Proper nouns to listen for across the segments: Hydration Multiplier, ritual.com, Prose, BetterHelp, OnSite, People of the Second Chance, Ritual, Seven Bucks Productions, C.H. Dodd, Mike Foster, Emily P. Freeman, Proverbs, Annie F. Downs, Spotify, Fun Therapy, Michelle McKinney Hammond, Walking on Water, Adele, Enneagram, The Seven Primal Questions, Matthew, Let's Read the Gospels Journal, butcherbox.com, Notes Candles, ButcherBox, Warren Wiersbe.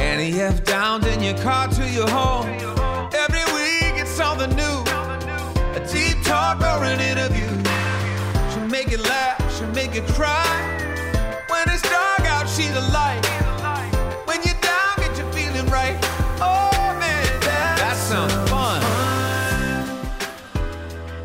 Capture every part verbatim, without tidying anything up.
Annie F. Downs in your car to your home. Every week it's on the news. A deep talk or an interview. She'll make you laugh, she'll make you cry. When it's dark out, she's a light. When you're down, get you feeling right. Oh man, that's some fun.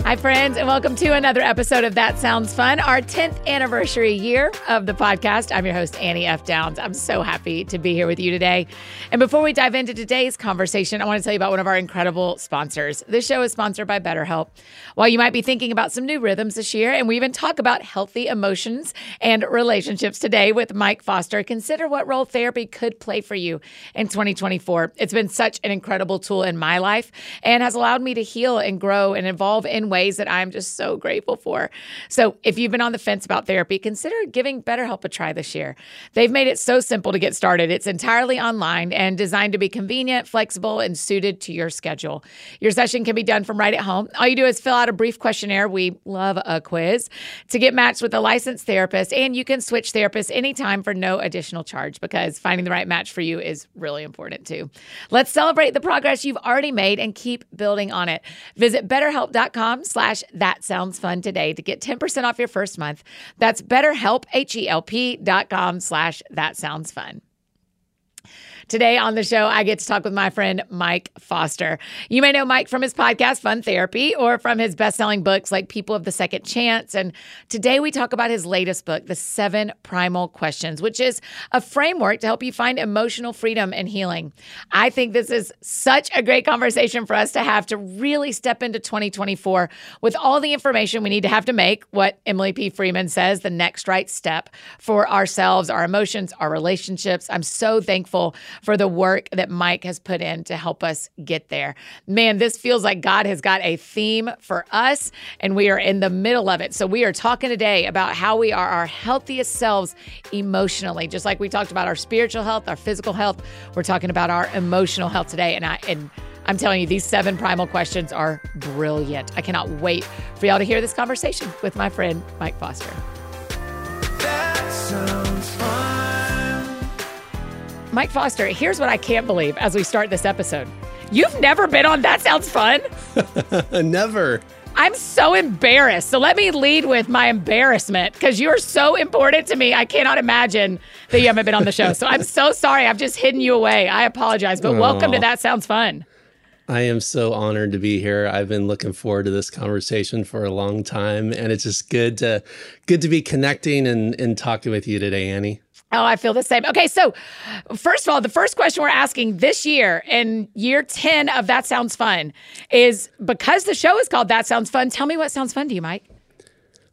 Hi friends, and welcome to another episode of That Sounds Fun, our tenth anniversary year of the podcast. I'm your host, Annie F. Downs. I'm so happy to be here with you today. And before we dive into today's conversation, I want to tell you about one of our incredible sponsors. This show is sponsored by BetterHelp. While you might be thinking about some new rhythms this year, and we even talk about healthy emotions and relationships today with Mike Foster, consider what role therapy could play for you in twenty twenty-four. It's been such an incredible tool in my life and has allowed me to heal and grow and evolve in ways that I'm just so grateful for. So if you've been on the fence about therapy, consider giving BetterHelp a try this year. They've made it so simple to get started. It's entirely online and designed to be convenient, flexible, and suited to your schedule. Your session can be done from right at home. All you do is fill out a brief questionnaire. We love a quiz to get matched with a licensed therapist, and you can switch therapists anytime for no additional charge because finding the right match for you is really important too. Let's celebrate the progress you've already made and keep building on it. Visit BetterHelp dot com slash that sounds fun today to get ten percent off your first month. That's BetterHelp, H E L P dot com slash that sounds fun. Today on the show, I get to talk with my friend, Mike Foster. You may know Mike from his podcast, Fun Therapy, or from his best-selling books like People of the Second Chance. And today we talk about his latest book, The Seven Primal Questions, which is a framework to help you find emotional freedom and healing. I think this is such a great conversation for us to have to really step into twenty twenty-four with all the information we need to have to make what Emily P. Freeman says, the next right step for ourselves, our emotions, our relationships. I'm so thankful for the work that Mike has put in to help us get there. Man, this feels like God has got a theme for us, and we are in the middle of it. So we are talking today about how we are our healthiest selves emotionally, just like we talked about our spiritual health, our physical health. We're talking about our emotional health today, and I and I'm telling you, these seven primal questions are brilliant. I cannot wait for y'all to hear this conversation with my friend, Mike Foster. That sounds fun. Mike Foster, here's what I can't believe as we start this episode. You've never been on That Sounds Fun. Never. I'm so embarrassed. So let me lead with my embarrassment because you are so important to me. I cannot imagine that you haven't been on the show. So I'm so sorry. I've just hidden you away. I apologize, but Aww. Welcome to That Sounds Fun. I am so honored to be here. I've been looking forward to this conversation for a long time, and it's just good to good to be connecting and, and talking with you today, Annie. Oh, I feel the same. Okay, so first of all, the first question we're asking this year in year ten of That Sounds Fun is, because the show is called That Sounds Fun, tell me what sounds fun to you, Mike.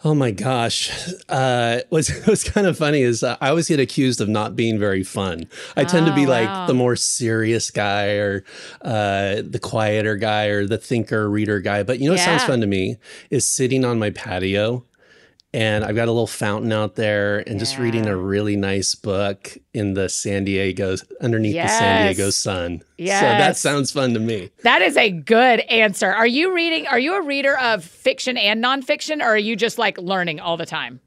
Oh my gosh. Uh, what's, what's kind of funny is uh, I always get accused of not being very fun. I tend oh, to be like wow. the more serious guy or uh, the quieter guy or the thinker reader guy. But you know yeah. what sounds fun to me is sitting on my patio And I've got a little fountain out there and yeah. just reading a really nice book in the San Diego, underneath yes. the San Diego sun. Yes. So that sounds fun to me. That is a good answer. Are you reading, are you a reader of fiction and nonfiction, or are you just like learning all the time?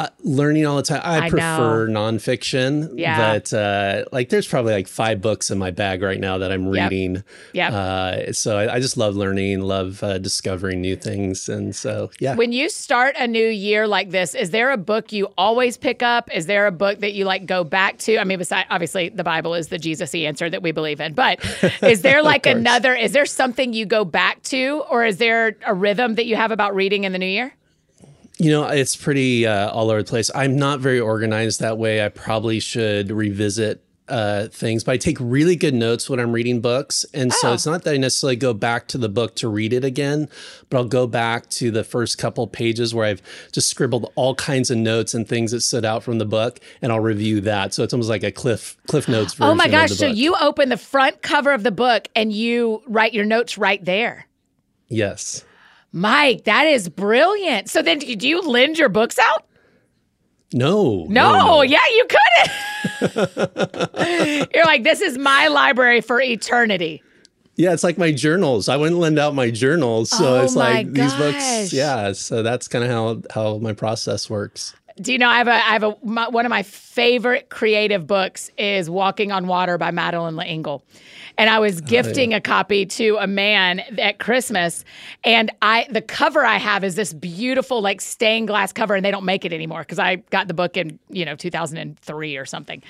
Uh, learning all the time. I, I prefer know. nonfiction, yeah. but uh, like there's probably like five books in my bag right now that I'm reading. Yep. Yep. Uh, so I, I just love learning, love uh, discovering new things. And so, yeah. When you start a new year like this, is there a book you always pick up? Is there a book that you like go back to? I mean, besides, obviously the Bible is the Jesus-y answer that we believe in, but is there like another, is there something you go back to, or is there a rhythm that you have about reading in the new year? You know, it's pretty uh, all over the place. I'm not very organized that way. I probably should revisit uh, things, but I take really good notes when I'm reading books. And oh. so it's not that I necessarily go back to the book to read it again, but I'll go back to the first couple pages where I've just scribbled all kinds of notes and things that stood out from the book, and I'll review that. So it's almost like a Cliff Cliff Notes version of the book. Oh my gosh, so you open the front cover of the book and you write your notes right there. Yes. Mike, that is brilliant. So then do you lend your books out? No. No, no. Yeah, you couldn't. You're like, this is my library for eternity. Yeah, it's like my journals. I wouldn't lend out my journals. So oh it's like gosh. these books. Yeah, so that's kind of how, how my process works. Do you know, I have a, I have a, my, one of my favorite creative books is Walking on Water by Madeline L'Engle. And I was gifting oh, yeah. a copy to a man at Christmas. And I, the cover I have is this beautiful, like stained glass cover, and they don't make it anymore because I got the book in, you know, two thousand three or something.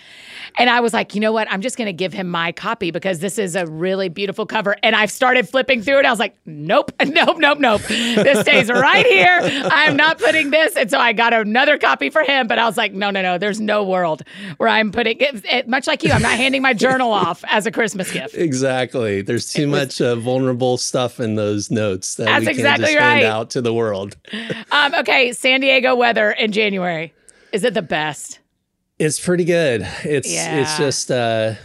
And I was like, you know what? I'm just going to give him my copy because this is a really beautiful cover. And I started flipping through it. I was like, nope, nope, nope, nope. This stays right here. I'm not putting this. And so I got another copy for him, but I was like, no, no, no, there's no world where I'm putting it, it much like you, I'm not handing my journal off as a Christmas gift. Exactly. There's too was, much uh, vulnerable stuff in those notes that that's we can't exactly just right. hand out to the world. um, okay, San Diego weather in January. Is it the best? It's pretty good. It's yeah. it's just, uh,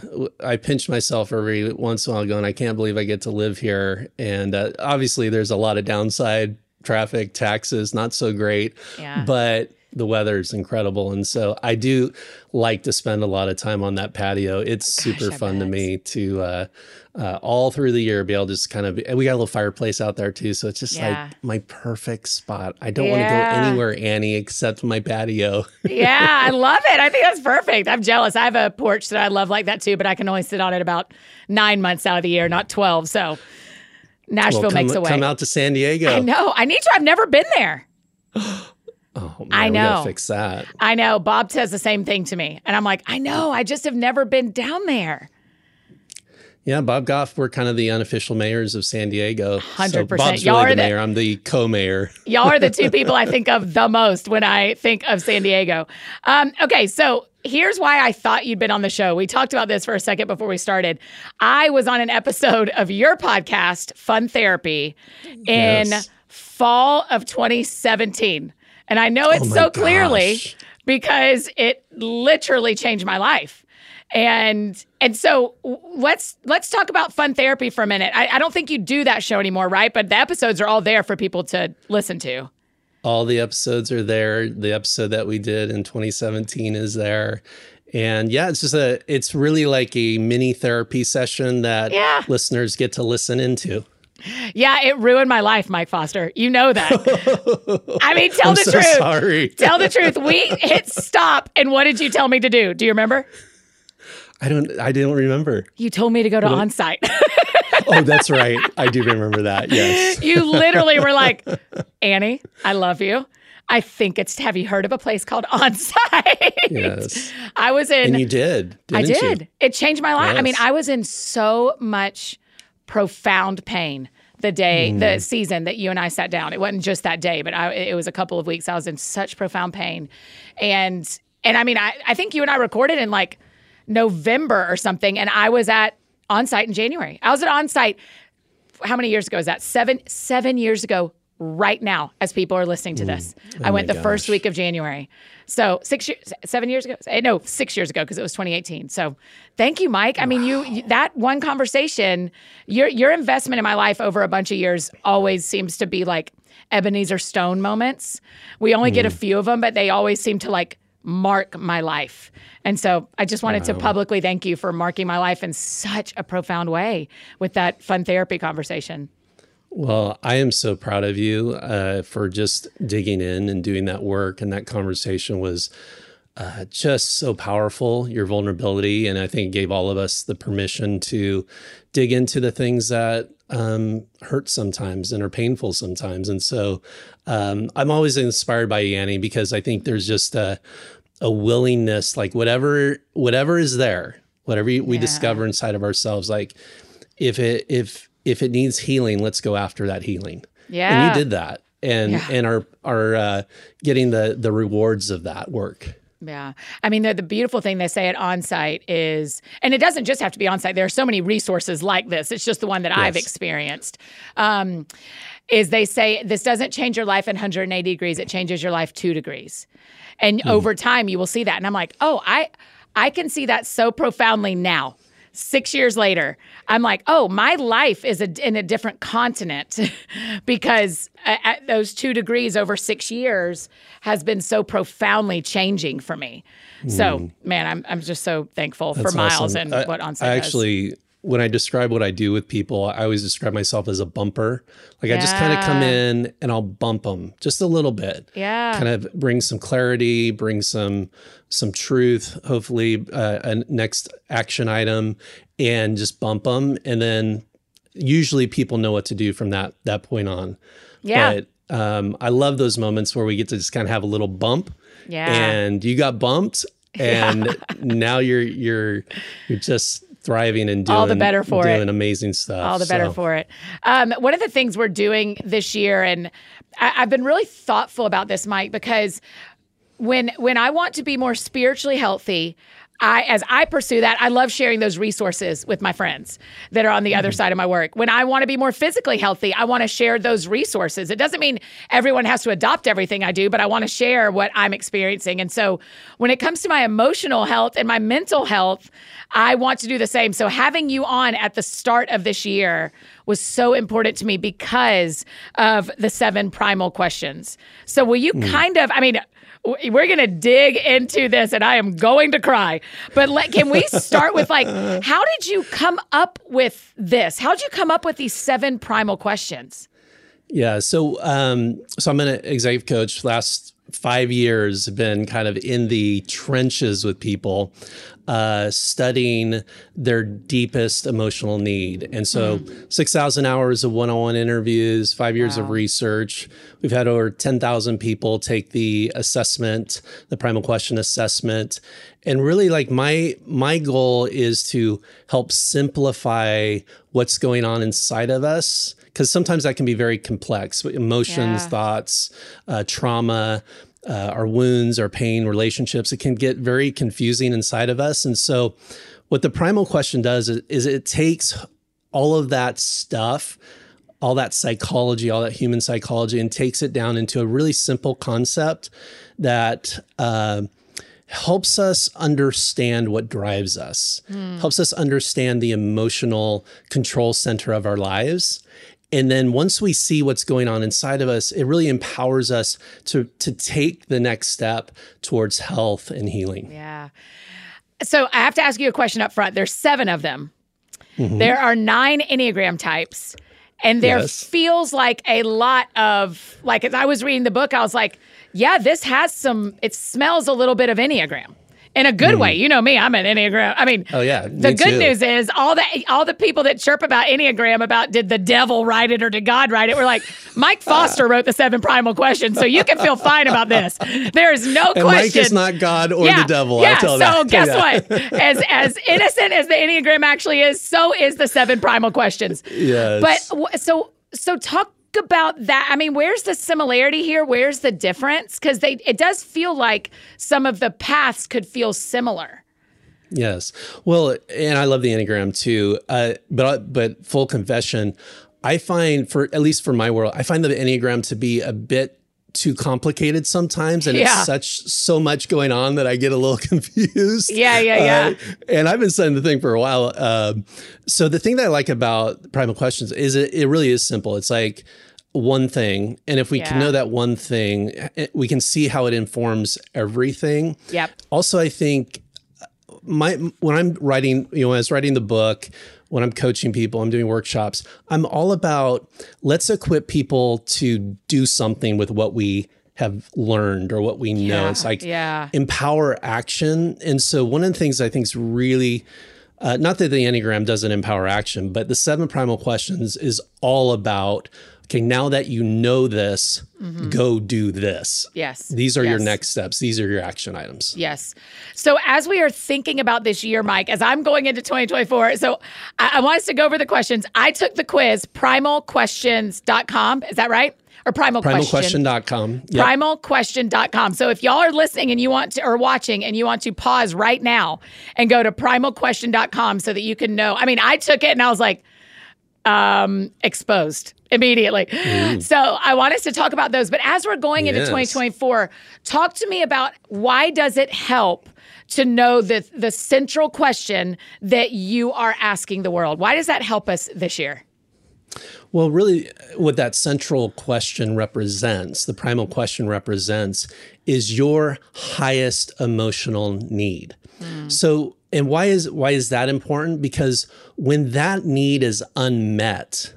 I pinch myself every once in a while going, I can't believe I get to live here. And uh, obviously there's a lot of downside, traffic, taxes, not so great, yeah. but the weather is incredible. And so I do like to spend a lot of time on that patio. It's Gosh, super I fun bet. to me to uh, uh, all through the year be able to just kind of, be, and we got a little fireplace out there too. So it's just yeah. like my perfect spot. I don't yeah. want to go anywhere, Annie, except my patio. Yeah, I love it. I think that's perfect. I'm jealous. I have a porch that I love like that too, but I can only sit on it about nine months out of the year, not twelve. So Nashville well, come, makes a way. Come out to San Diego. I know. I need to. I've never been there. Oh, man, I know. We gotta fix that. I know. Bob says the same thing to me. And I'm like, I know. I just have never been down there. Yeah, Bob Goff, we're kind of the unofficial mayors of San Diego. one hundred percent. So Bob's really are the mayor. The, I'm the co-mayor. Y'all are the two people I think of the most when I think of San Diego. Um, okay, so here's why I thought you'd been on the show. We talked about this for a second before we started. I was on an episode of your podcast, Fun Therapy, in yes. fall of twenty seventeen. And I know it oh so gosh. clearly because it literally changed my life. And and so let's let's talk about Fun Therapy for a minute. I, I don't think you do that show anymore, right? But the episodes are all there for people to listen to. All the episodes are there. The episode that we did in twenty seventeen is there. And yeah, it's just a it's really like a mini therapy session that yeah. listeners get to listen into. Yeah, it ruined my life, Mike Foster. You know that. I mean, tell I'm the so truth. Sorry. Tell the truth. We hit stop. And what did you tell me to do? Do you remember? I don't. I didn't remember. You told me to go to OnSite. Oh, that's right. I do remember that. Yes. You literally were like, Annie, I love you. I think it's, have you heard of a place called OnSite? Yes. I was in. And you did. Didn't I did. You? It changed my life. Yes. I mean, I was in so much profound pain the day, mm. the season that you and I sat down. It wasn't just that day, but I, it was a couple of weeks. I was in such profound pain. And, and I mean, I, I think you and I recorded in like November or something. And I was at OnSite in January. I was at OnSite. How many years ago is that? Seven, seven years ago, right now, as people are listening to mm. this. Oh I went the gosh. first week of January. So six years, seven years ago, no, six years ago, because it was twenty eighteen. So thank you, Mike. I wow. mean, you, you that one conversation, your your investment in my life over a bunch of years always seems to be like, Ebenezer Stone moments. We only mm. get a few of them, but they always seem to like mark my life. And so I just wanted wow. to publicly thank you for marking my life in such a profound way with that Fun Therapy conversation. Well, I am so proud of you uh, for just digging in and doing that work. And that conversation was uh, just so powerful, your vulnerability. And I think it gave all of us the permission to dig into the things that um, hurt sometimes and are painful sometimes. And so um, I'm always inspired by you, Annie, because I think there's just a, a willingness, like whatever, whatever is there, whatever we yeah. discover inside of ourselves, like if it, if, If it needs healing, let's go after that healing. Yeah. And you did that and yeah. and are are uh, getting the the rewards of that work. Yeah. I mean, the, the beautiful thing they say at OnSite is, and it doesn't just have to be OnSite. There are so many resources like this. It's just the one that yes. I've experienced. Um, is they say, this doesn't change your life in one hundred eighty degrees. It changes your life two degrees. And mm. over time, you will see that. And I'm like, oh, I I can see that so profoundly now. Six years later, I'm like, oh, my life is a, in a different continent because at those two degrees over six years has been so profoundly changing for me. Mm. So, man, I'm I'm just so thankful That's for Miles awesome. and I, what OnSite I actually, does. When I describe what I do with people, I always describe myself as a bumper. Like yeah. I just kind of come in and I'll bump them just a little bit. Yeah. Kind of bring some clarity, bring some some truth, hopefully uh, a next action item, and just bump them. And then usually people know what to do from that that point on. Yeah. But um, I love those moments where we get to just kind of have a little bump. Yeah. And you got bumped, and yeah. now you're you're you're just thriving and doing all the better for doing it. Amazing stuff. All the better so. for it. Um, one of the things we're doing this year, and I, I've been really thoughtful about this, Mike, because when when I want to be more spiritually healthy, I as I pursue that, I love sharing those resources with my friends that are on the mm-hmm. other side of my work. When I want to be more physically healthy, I want to share those resources. It doesn't mean everyone has to adopt everything I do, but I want to share what I'm experiencing. And so when it comes to my emotional health and my mental health, I want to do the same. So having you on at the start of this year was so important to me because of the seven primal questions. So will you mm. kind of, I mean, we're going to dig into this and I am going to cry, but let, can we start with like, how did you come up with this? How did you come up with these seven primal questions? Yeah. So, um, so I'm an executive coach. Last five years have been kind of in the trenches with people, uh, studying their deepest emotional need. And so mm. six thousand hours of one-on-one interviews, five years wow. of research. We've had over ten thousand people take the assessment, the Primal Question assessment. And really like my, my goal is to help simplify what's going on inside of us. Because sometimes that can be very complex. Emotions, yeah. thoughts, uh, trauma, uh, our wounds, our pain, relationships, it can get very confusing inside of us. And so what the primal question does is, is it takes all of that stuff, all that psychology, all that human psychology, and takes it down into a really simple concept that uh, helps us understand what drives us, mm. helps us understand the emotional control center of our lives. And then once we see what's going on inside of us, it really empowers us to to take the next step towards health and healing. Yeah. So I have to ask you a question up front. There's seven of them. Mm-hmm. There are nine Enneagram types. And there yes. feels like a lot of, like as I was reading the book, I was like, yeah, this has some, it smells a little bit of Enneagram. In a good mm. way. You know me, I'm an Enneagram. I mean, oh, yeah, the good too. news is all the all the people that chirp about Enneagram about did the devil write it or did God write it, we're like, Mike Foster wrote the seven primal questions, so you can feel fine about this. There is no and question. Mike is not God or yeah, the devil. Yeah, I tell so that. guess yeah. what? As as innocent as the Enneagram actually is, so is the seven primal questions. Yes. But so so talk about that. I mean, where's the similarity here? Where's the difference? Because they, it does feel like some of the paths could feel similar. Yes. Well, and I love the Enneagram too. Uh, but but full confession, I find for at least for my world, I find the Enneagram to be a bit too complicated sometimes, and yeah. it's such so much going on that I get a little confused. Yeah, yeah, yeah. Uh, and I've been studying the thing for a while. Um, so the thing that I like about Primal Questions is it, it really is simple. It's like, one thing. And if we yeah. can know that one thing, we can see how it informs everything. Yep. Also, I think my, when I'm writing, you know, when I was writing the book, when I'm coaching people, I'm doing workshops, I'm all about, let's equip people to do something with what we have learned or what we know. Yeah. It's like yeah. empower action. And so one of the things I think is really, uh, not that the Enneagram doesn't empower action, but the Seven Primal Questions is all about, okay, now that you know this, mm-hmm. go do this. Yes. These are yes. your next steps. These are your action items. Yes. So as we are thinking about this year, Mike, as I'm going into twenty twenty-four, so I, I want us to go over the questions. I took the quiz, primal questions dot com. Is that right? Or primal question. primal question dot com. Yep. primal question dot com. So if y'all are listening and you want to, or watching and you want to pause right now and go to primal question dot com so that you can know. I mean, I took it and I was like, um, exposed immediately. Ooh. So I want us to talk about those. But as we're going yes. into twenty twenty-four, talk to me about, why does it help to know the, the central question that you are asking the world? Why does that help us this year? Well, really what that central question represents, the primal question represents, is your highest emotional need. Mm. So, and why is, why is that important? Because when that need is unmet,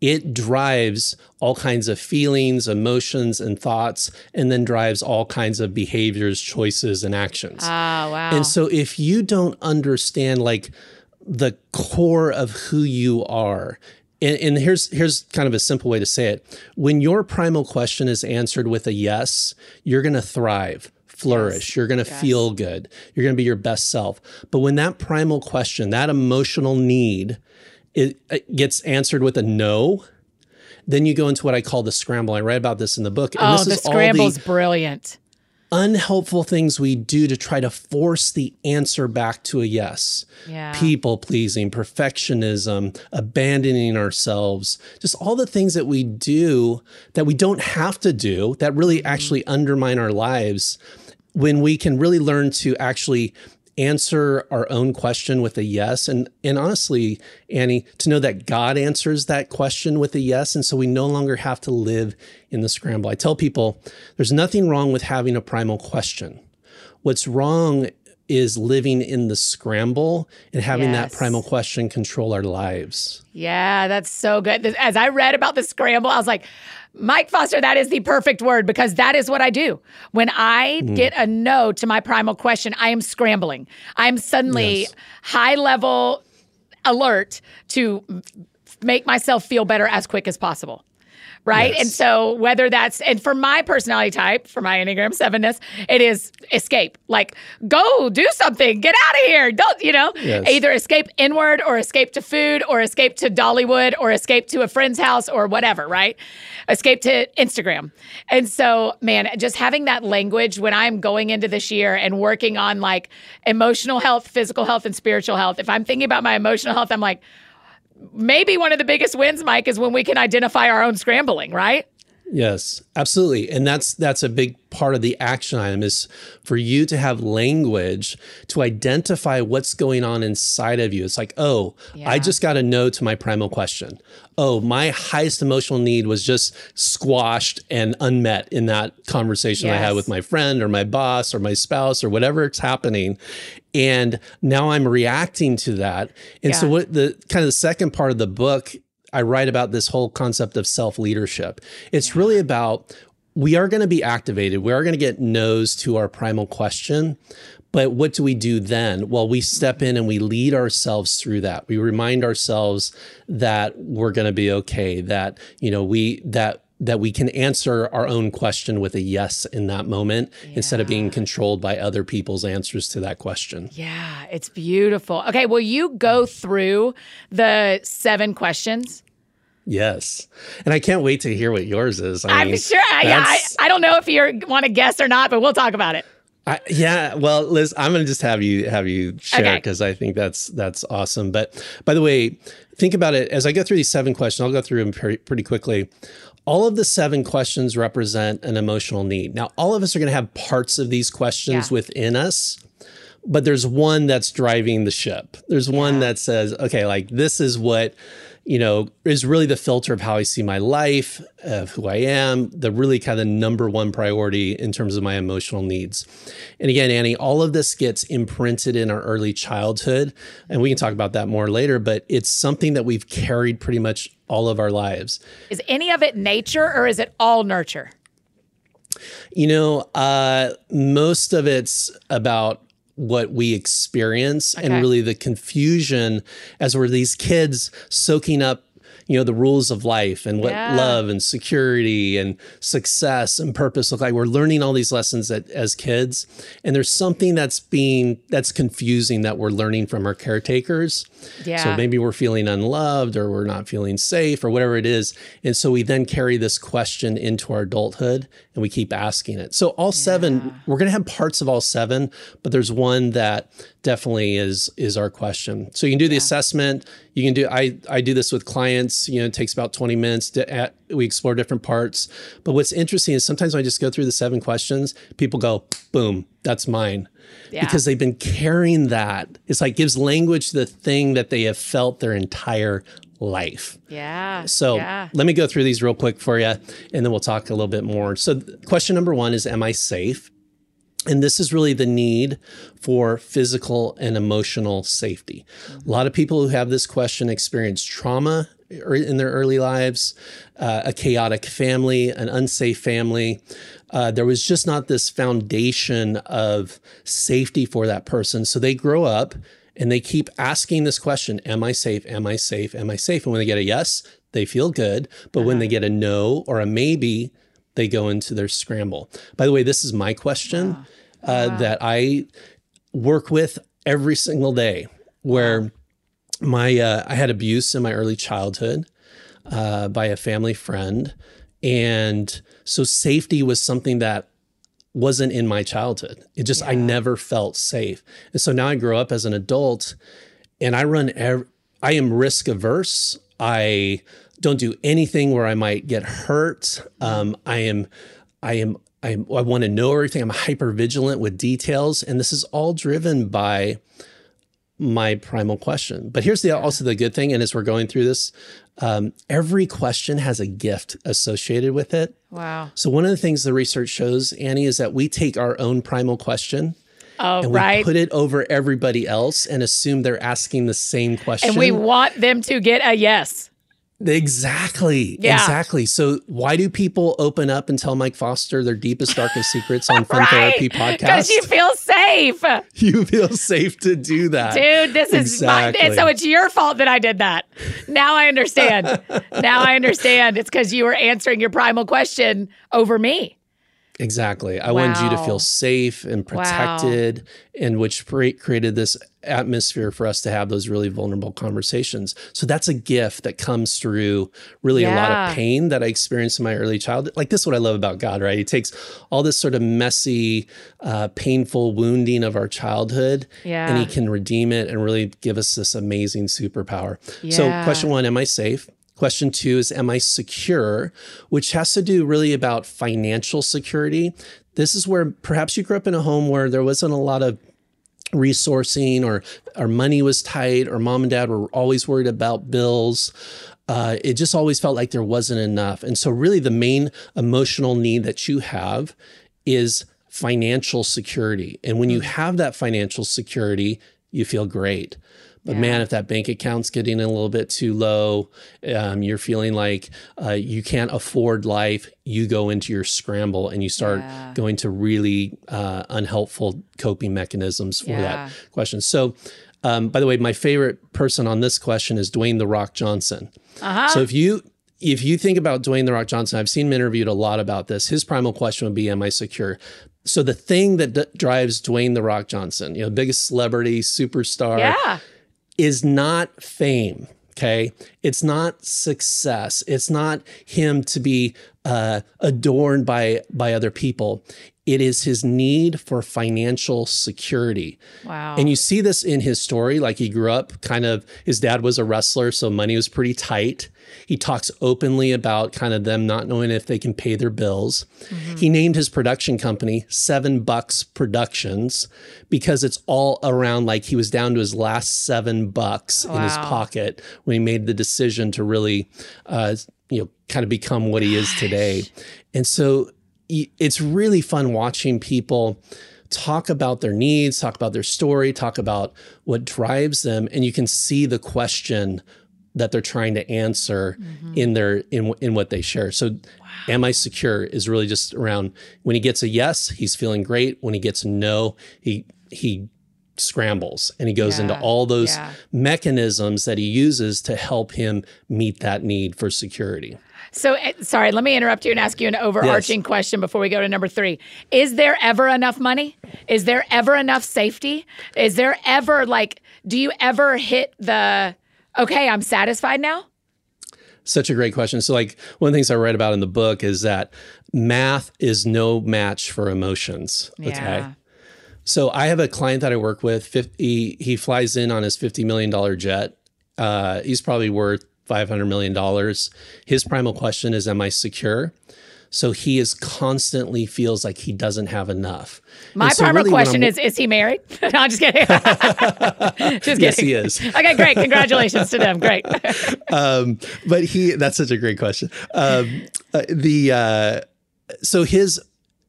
it drives all kinds of feelings, emotions, and thoughts, and then drives all kinds of behaviors, choices, and actions. Ah, wow. And so if you don't understand like the core of who you are, And, and here's here's kind of a simple way to say it. When your primal question is answered with a yes, you're going to thrive, flourish. Yes. You're going to yes. feel good. You're going to be your best self. But when that primal question, that emotional need, it, it gets answered with a no, then you go into what I call the scramble. I write about this in the book. And oh, this the is scramble's all the brilliant. Unhelpful things we do to try to force the answer back to a yes. Yeah. People pleasing, perfectionism, abandoning ourselves, just all the things that we do that we don't have to do that really mm-hmm. actually undermine our lives, when we can really learn to actually answer our own question with a yes. And, and honestly, Annie, to know that God answers that question with a yes. And so we no longer have to live in the scramble. I tell people there's nothing wrong with having a primal question. What's wrong is living in the scramble and having yes. that primal question control our lives. Yeah, that's so good. As I read about the scramble, I was like, Mike Foster, that is the perfect word, because that is what I do. When I mm. get a no to my primal question, I am scrambling. I am suddenly yes. high level alert to make myself feel better as quick as possible. Right. Yes. And so whether that's, and for my personality type, for my Enneagram sevenness, it is escape. Like, go do something, get out of here. Don't, you know, yes. either escape inward or escape to food or escape to Dollywood or escape to a friend's house or whatever. Right. Escape to Instagram. And so, man, just having that language when I'm going into this year and working on like emotional health, physical health, and spiritual health. If I'm thinking about my emotional health, I'm like, maybe one of the biggest wins, Mike, is when we can identify our own scrambling, right? Yes, absolutely. And that's that's a big part of the action item, is for you to have language to identify what's going on inside of you. It's like, oh, yeah. I just got a no to my primal question. Oh, my highest emotional need was just squashed and unmet in that conversation yes. I had with my friend or my boss or my spouse or whatever it's happening. And now I'm reacting to that. And yeah. so what the kind of the second part of the book, I write about this whole concept of self-leadership. It's yeah. really about, we are going to be activated. We are going to get no's to our primal question. But what do we do then? Well, we step in and we lead ourselves through that. We remind ourselves that we're going to be okay, that, you know, we, that, that we can answer our own question with a yes in that moment yeah. instead of being controlled by other people's answers to that question. Yeah, it's beautiful. Okay, will you go through the seven questions? Yes. And I can't wait to hear what yours is. I I'm mean, sure. Yeah, I, I don't know if you want to guess or not, but we'll talk about it. I, yeah. Well, Liz, I'm going to just have you have you share, because okay. I think that's that's awesome. But by the way, think about it. As I go through these seven questions, I'll go through them pretty, pretty quickly. All of the seven questions represent an emotional need. Now, all of us are going to have parts of these questions yeah. within us, but there's one that's driving the ship. There's one yeah. that says, okay, like this is what, you know, is really the filter of how I see my life, of who I am, the really kind of number one priority in terms of my emotional needs. And again, Annie, all of this gets imprinted in our early childhood, and we can talk about that more later, but it's something that we've carried pretty much all of our lives. Is any of it nature or is it all nurture? You know, uh, most of it's about what we experience okay. and really the confusion as we're these kids soaking up, you know, the rules of life and what yeah. love and security and success and purpose look like. We're learning all these lessons at, as kids. And there's something that's being, that's confusing that we're learning from our caretakers. Yeah. So maybe we're feeling unloved or we're not feeling safe or whatever it is. And so we then carry this question into our adulthood and we keep asking it. So all yeah. seven, we're going to have parts of all seven, but there's one that definitely is, is our question. So you can do yeah. the assessment. You can do, I, I do this with clients, you know, it takes about twenty minutes to at, we explore different parts. But what's interesting is sometimes when I just go through the seven questions, people go, boom, that's mine. Yeah. Because they've been carrying that. It's like gives language to the thing that they have felt their entire life. Yeah. So yeah. let me go through these real quick for you, and then we'll talk a little bit more. So question number one is, am I safe? And this is really the need for physical and emotional safety. Mm-hmm. A lot of people who have this question experience trauma in their early lives, uh, a chaotic family, an unsafe family. Uh, there was just not this foundation of safety for that person. So they grow up and they keep asking this question, am I safe? Am I safe? Am I safe? And when they get a yes, they feel good. But uh-huh. when they get a no or a maybe, they go into their scramble. By the way, this is my question wow. Uh, wow. that I work with every single day, where wow. my uh, I had abuse in my early childhood uh, by a family friend. And so safety was something that wasn't in my childhood. It just, yeah. I never felt safe. And so now I grow up as an adult and I run, ev- I am risk averse. I don't do anything where I might get hurt. Um, I am, I am, I am, I want to know everything. I'm hyper vigilant with details. And this is all driven by my primal question. But here's the, also the good thing. And as we're going through this, um, every question has a gift associated with it. Wow. So one of the things the research shows, Annie, is that we take our own primal question Oh, and we right. put it over everybody else and assume they're asking the same question. And we want them to get a yes. Exactly. Yeah. Exactly. So why do people open up and tell Mike Foster their deepest, darkest secrets on Fun right. Therapy Podcast? Because you feel safe. You feel safe to do that. Dude, this exactly. is my, so it's your fault that I did that. Now I understand. Now I understand. It's because you were answering your primal question over me. Exactly. I wow. wanted you to feel safe and protected, wow. and which created this atmosphere for us to have those really vulnerable conversations. So that's a gift that comes through really yeah. a lot of pain that I experienced in my early childhood. Like, this is what I love about God, right? He takes all this sort of messy, uh, painful wounding of our childhood, yeah. and he can redeem it and really give us this amazing superpower. Yeah. So question one, am I safe? Question two is, am I secure? Which has to do really about financial security. This is where perhaps you grew up in a home where there wasn't a lot of resourcing, or our money was tight, or mom and dad were always worried about bills. Uh, it just always felt like there wasn't enough. And so really the main emotional need that you have is financial security. And when you have that financial security, you feel great. But yeah. man, if that bank account's getting a little bit too low, um, you're feeling like uh, you can't afford life, you go into your scramble and you start yeah. going to really uh, unhelpful coping mechanisms for yeah. that question. So um, by the way, my favorite person on this question is Dwayne "The Rock" Johnson. Uh-huh. So if you if you think about Dwayne "The Rock" Johnson, I've seen him interviewed a lot about this. His primal question would be, am I secure? So the thing that d- drives Dwayne "The Rock" Johnson, you know, biggest celebrity, superstar, yeah. is not fame, okay? It's not success. It's not him to be uh, adorned by by other people. It is his need for financial security. Wow. And you see this in his story. Like, he grew up kind of, his dad was a wrestler, so money was pretty tight. He talks openly about kind of them not knowing if they can pay their bills. Mm-hmm. He named his production company Seven Bucks Productions because it's all around, like, he was down to his last seven bucks wow. in his pocket when he made the decision to really, uh, you know, kind of become what Gosh. he is today. And so it's really fun watching people talk about their needs, talk about their story, talk about what drives them. And you can see the question that they're trying to answer mm-hmm. in their in in what they share. So wow. am I secure is really just around, when he gets a yes, he's feeling great. When he gets a no, he he scrambles, and he goes yeah. into all those yeah. mechanisms that he uses to help him meet that need for security. So, sorry, let me interrupt you and ask you an overarching yes. question before we go to number three. Is there ever enough money? Is there ever enough safety? Is there ever, like, do you ever hit the, okay, I'm satisfied now? Such a great question. So, like, one of the things I write about in the book is that math is no match for emotions. Okay. Yeah. So I have a client that I work with. fifty, he flies in on his fifty million dollar jet. Uh, he's probably worth five hundred million dollars. His primal question is, am I secure? So he is constantly feels like he doesn't have enough. My so primal really question is, is he married? No, I'm just kidding. just kidding. Yes, he is. Okay, great. Congratulations to them. Great. um, but he, that's such a great question. Um, uh, the, uh, so his,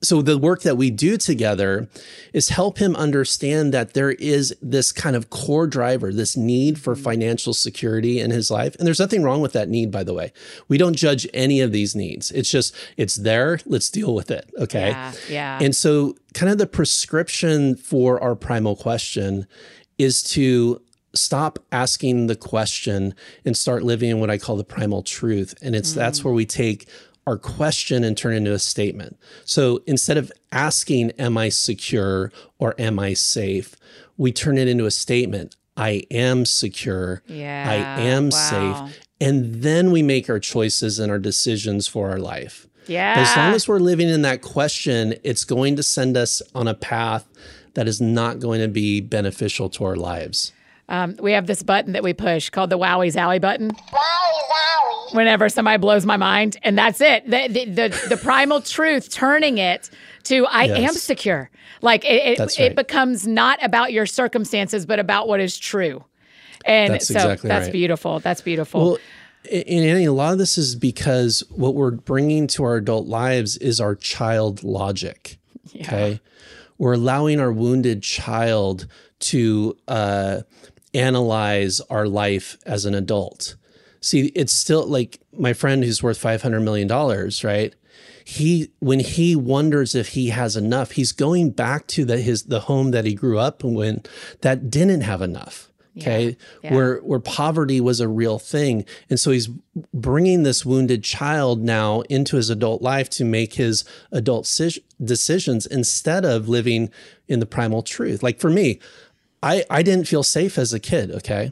So the work that we do together is help him understand that there is this kind of core driver, this need for financial security in his life. And there's nothing wrong with that need, by the way. We don't judge any of these needs. It's just, it's there, let's deal with it, okay? Yeah, yeah. And so kind of the prescription for our primal question is to stop asking the question and start living in what I call the primal truth. And it's mm. that's where we take our question and turn into a statement. So instead of asking, am I secure or am I safe? We turn it into a statement. I am secure. Yeah, I am wow. safe. And then we make our choices and our decisions for our life. Yeah. But as long as we're living in that question, it's going to send us on a path that is not going to be beneficial to our lives. Um, we have this button that we push called the Wowie Zowie button. Wowie Zowie. Whenever somebody blows my mind, and that's it. The the the, the primal truth, turning it to I yes. am secure. Like it, it, right. it becomes not about your circumstances, but about what is true. And that's so exactly that's right. beautiful. That's beautiful. Well, and Annie, a lot of this is because what we're bringing to our adult lives is our child logic. Yeah. Okay, we're allowing our wounded child to uh, analyze our life as an adult. See, it's still like my friend who's worth five hundred million dollars, right? He, when he wonders if he has enough, he's going back to the, his, the home that he grew up in that didn't have enough. Okay. Yeah, yeah. Where, where poverty was a real thing. And so he's bringing this wounded child now into his adult life to make his adult si- decisions instead of living in the primal truth. Like for me, I, I didn't feel safe as a kid, okay?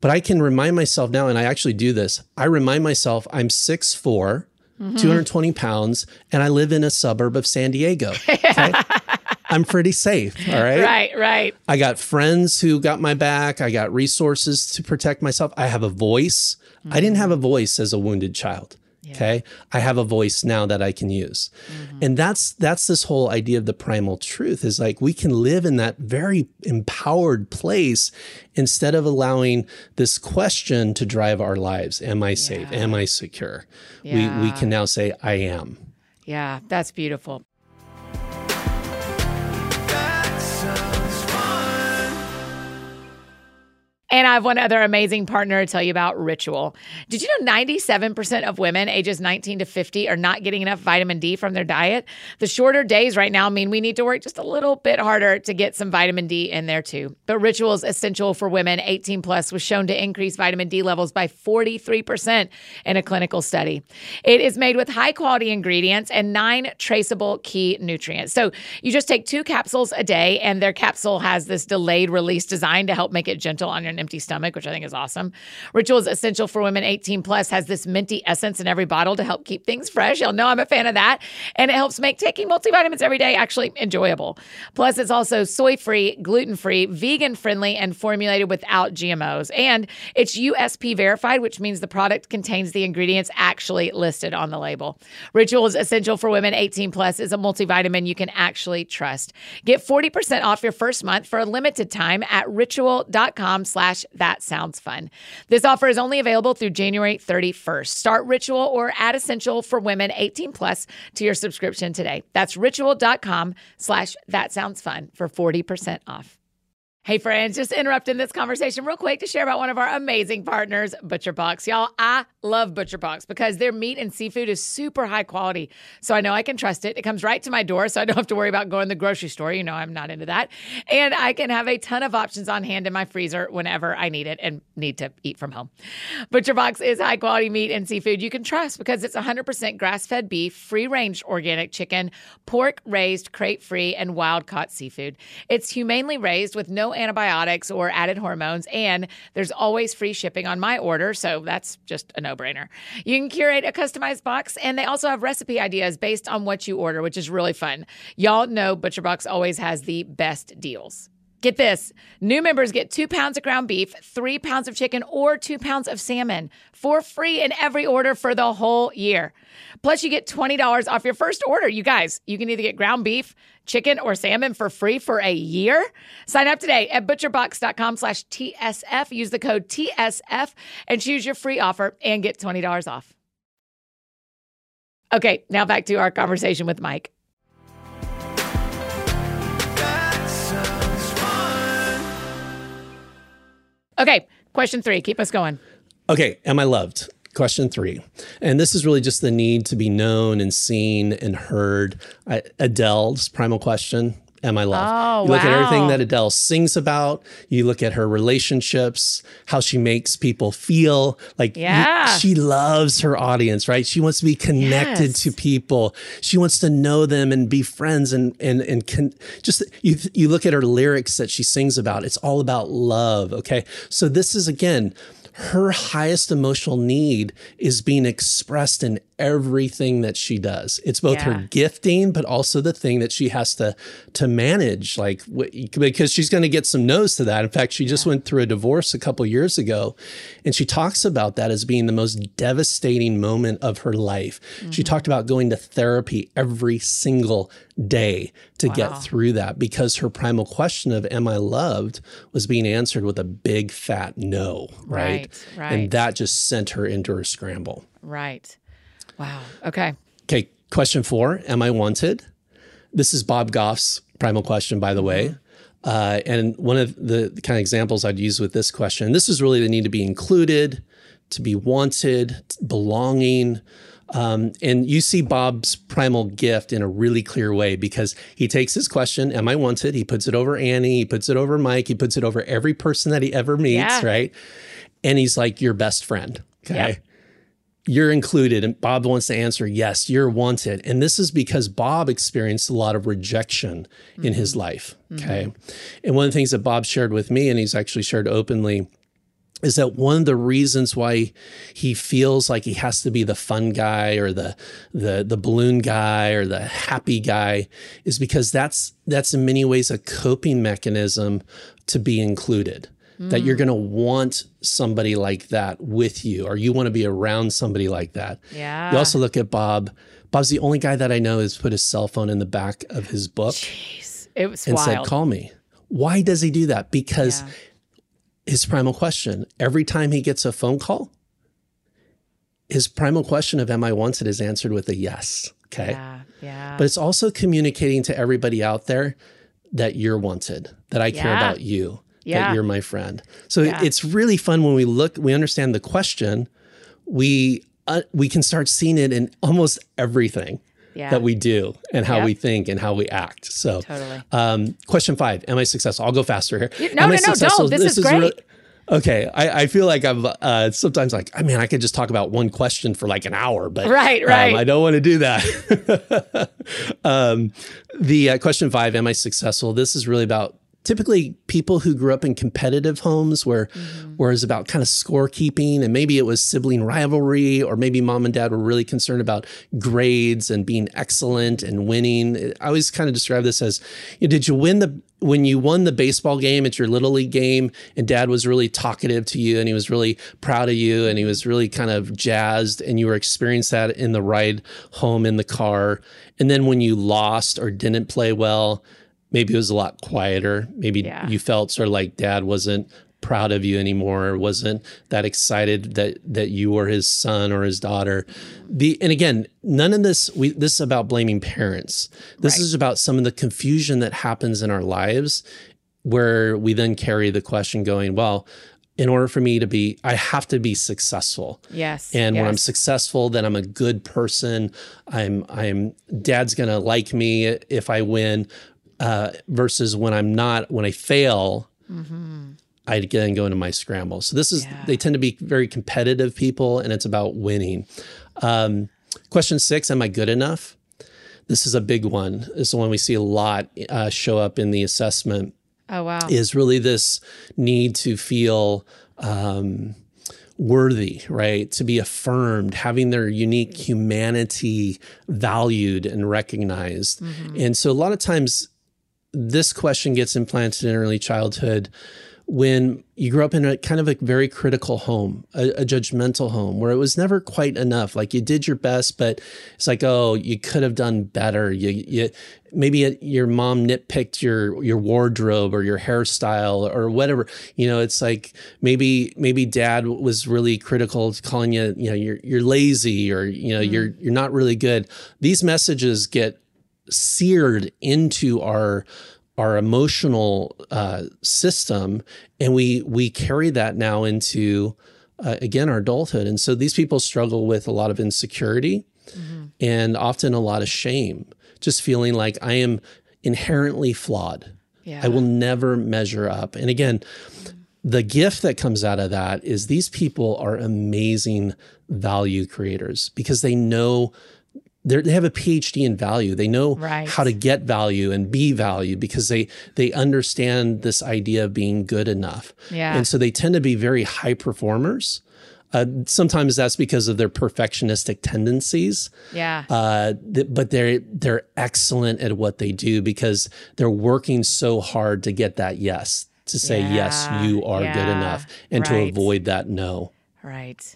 But I can remind myself now, and I actually do this. I remind myself I'm six foot four, mm-hmm. two hundred twenty pounds, and I live in a suburb of San Diego, okay? I'm pretty safe, all right? Right, right. I got friends who got my back. I got resources to protect myself. I have a voice. Mm-hmm. I didn't have a voice as a wounded child. Yeah. Okay. I have a voice now that I can use. Mm-hmm. And that's, that's this whole idea of the primal truth is like, we can live in that very empowered place instead of allowing this question to drive our lives. Am I yeah. safe? Am I secure? Yeah. We, we can now say, I am. Yeah. That's beautiful. And I have one other amazing partner to tell you about, Ritual. Did you know ninety-seven percent of women ages nineteen to fifty are not getting enough vitamin D from their diet? The shorter days right now mean we need to work just a little bit harder to get some vitamin D in there too. But Ritual's Essential for Women eighteen plus was shown to increase vitamin D levels by forty-three percent in a clinical study. It is made with high-quality ingredients and nine traceable key nutrients. So you just take two capsules a day, and their capsule has this delayed release design to help make it gentle on your empty stomach, which I think is awesome. Ritual is essential for women eighteen plus, has this minty essence in every bottle to help keep things fresh. Y'all know I'm a fan of that. And it helps make taking multivitamins every day actually enjoyable. Plus, it's also soy-free, gluten-free, vegan-friendly, and formulated without G M Os. And it's U S P verified, which means the product contains the ingredients actually listed on the label. Ritual is essential for women eighteen plus is a multivitamin you can actually trust. Get forty percent off your first month for a limited time at ritual.com slash that sounds fun. This offer is only available through January thirty-first. Start Ritual or add Essential for Women eighteen plus to your subscription today. That's ritual.com slash that sounds fun for forty percent off. Hey friends, just interrupting this conversation real quick to share about one of our amazing partners, ButcherBox. Y'all, I love ButcherBox because their meat and seafood is super high quality, so I know I can trust it. It comes right to my door, so I don't have to worry about going to the grocery store. You know I'm not into that. And I can have a ton of options on hand in my freezer whenever I need it and need to eat from home. ButcherBox is high quality meat and seafood you can trust because it's one hundred percent grass-fed beef, free-range organic chicken, pork raised, crate-free, and wild-caught seafood. It's humanely raised with no antibiotics or added hormones, and there's always free shipping on my order, so that's just a no-brainer. You can curate a customized box, and they also have recipe ideas based on what you order, which is really fun. Y'all know ButcherBox always has the best deals. Get this, new members get two pounds of ground beef, three pounds of chicken, or two pounds of salmon for free in every order for the whole year. Plus, you get twenty dollars off your first order. You guys, you can either get ground beef, chicken, or salmon for free for a year. Sign up today at butcherbox.com slash TSF. Use the code T S F and choose your free offer and get twenty dollars off. Okay, now back to our conversation with Mike. Okay, question three. Keep us going. Okay, am I loved? Question three. And this is really just the need to be known and seen and heard. I, Adele's primal question, am I loved? Oh, you look wow. at everything that Adele sings about. You look at her relationships, how she makes people feel. Like yeah. you, she loves her audience, right? She wants to be connected yes. to people. She wants to know them and be friends. And and and con- just you you look at her lyrics that she sings about. It's all about love, okay? So this is, again, her highest emotional need is being expressed in everything that she does. It's both yeah. her gifting, but also the thing that she has to to manage, like because she's going to get some no's to that. In fact, she just yeah. went through a divorce a couple years ago, and she talks about that as being the most devastating moment of her life. Mm-hmm. She talked about going to therapy every single day to wow. get through that because her primal question of am I loved was being answered with a big fat no, right? Right, right. And that just sent her into her scramble. Right. Wow. Okay. Okay. Question four, am I wanted? This is Bob Goff's primal question, by the way. Uh, and one of the kind of examples I'd use with this question, this is really the need to be included, to be wanted, belonging. Um, and you see Bob's primal gift in a really clear way because he takes his question, am I wanted? He puts it over Annie. He puts it over Mike. He puts it over every person that he ever meets, yeah. right? And he's like your best friend. Okay. Yep. You're included. And Bob wants to answer, yes, you're wanted. And this is because Bob experienced a lot of rejection mm-hmm. in his life. Okay. Mm-hmm. And one of the things that Bob shared with me, and he's actually shared openly, is that one of the reasons why he feels like he has to be the fun guy or the the the balloon guy or the happy guy is because that's that's in many ways a coping mechanism to be included. Mm. That you're going to want somebody like that with you, or you want to be around somebody like that. Yeah. You also look at Bob. Bob's the only guy that I know who's put his cell phone in the back of his book. Jeez, it was and wild. Said, "Call me." Why does he do that? Because yeah. his primal question. Every time he gets a phone call, his primal question of "Am I wanted?" is answered with a yes. Okay. Yeah. Yeah. But it's also communicating to everybody out there that you're wanted, that I yeah. care about you. Yeah. That you're my friend. So yeah. it's really fun when we look, we understand the question, we uh, we can start seeing it in almost everything yeah. that we do and how yeah. we think and how we act. So totally. um, question five, am I successful? I'll go faster here. You, no, am no, I no, no, this, this is, is great. Really, okay, I, I feel like I'm uh, sometimes like, I mean, I could just talk about one question for like an hour, but right, right. Um, I don't want to do that. um, the uh, question five, am I successful? This is really about typically people who grew up in competitive homes where, mm-hmm. where it was about kind of scorekeeping, and maybe it was sibling rivalry, or maybe mom and dad were really concerned about grades and being excellent and winning. I always kind of describe this as, you know, did you win the, when you won the baseball game at your little league game and dad was really talkative to you and he was really proud of you and he was really kind of jazzed and you were experiencing that in the ride home in the car. And then when you lost or didn't play well, maybe it was a lot quieter. Maybe yeah. you felt sort of like dad wasn't proud of you anymore, or wasn't that excited that that you were his son or his daughter. The and again, none of this, we, this is about blaming parents. This right. is about some of the confusion that happens in our lives where we then carry the question going, well, in order for me to be, I have to be successful. Yes. And yes. when I'm successful, then I'm a good person. I'm, I'm, dad's going to like me if I win. Uh, versus when I'm not, when I fail, mm-hmm. I again go into my scramble. So this is, yeah. they tend to be very competitive people, and it's about winning. Um, question six, am I good enough? This is a big one. This is the one we see a lot uh, show up in the assessment. Oh, wow. Is really this need to feel um, worthy, right? To be affirmed, having their unique humanity valued and recognized. Mm-hmm. And so a lot of times, this question gets implanted in early childhood when you grew up in a kind of a very critical home, a, a judgmental home where it was never quite enough. Like you did your best, but it's like, oh, you could have done better. You, you maybe a, your mom nitpicked your your wardrobe or your hairstyle or whatever. You know, it's like maybe maybe dad was really critical, calling you, you know, you're you're lazy, or you know, mm. you're you're not really good. These messages get seared into our our emotional uh, system, and we we carry that now into uh, again our adulthood. And so these people struggle with a lot of insecurity, mm-hmm. and often a lot of shame, just feeling like I am inherently flawed. Yeah. I will never measure up. And again, the gift that comes out of that is these people are amazing value creators because they know. They're, they have a PhD in value. They know right. how to get value and be valued because they they understand this idea of being good enough. Yeah. And so they tend to be very high performers. Uh, sometimes that's because of their perfectionistic tendencies. Yeah. Uh, th- but they're, they're excellent at what they do because they're working so hard to get that yes, to say, yeah. yes, you are yeah. good enough, and right. to avoid that no. Right.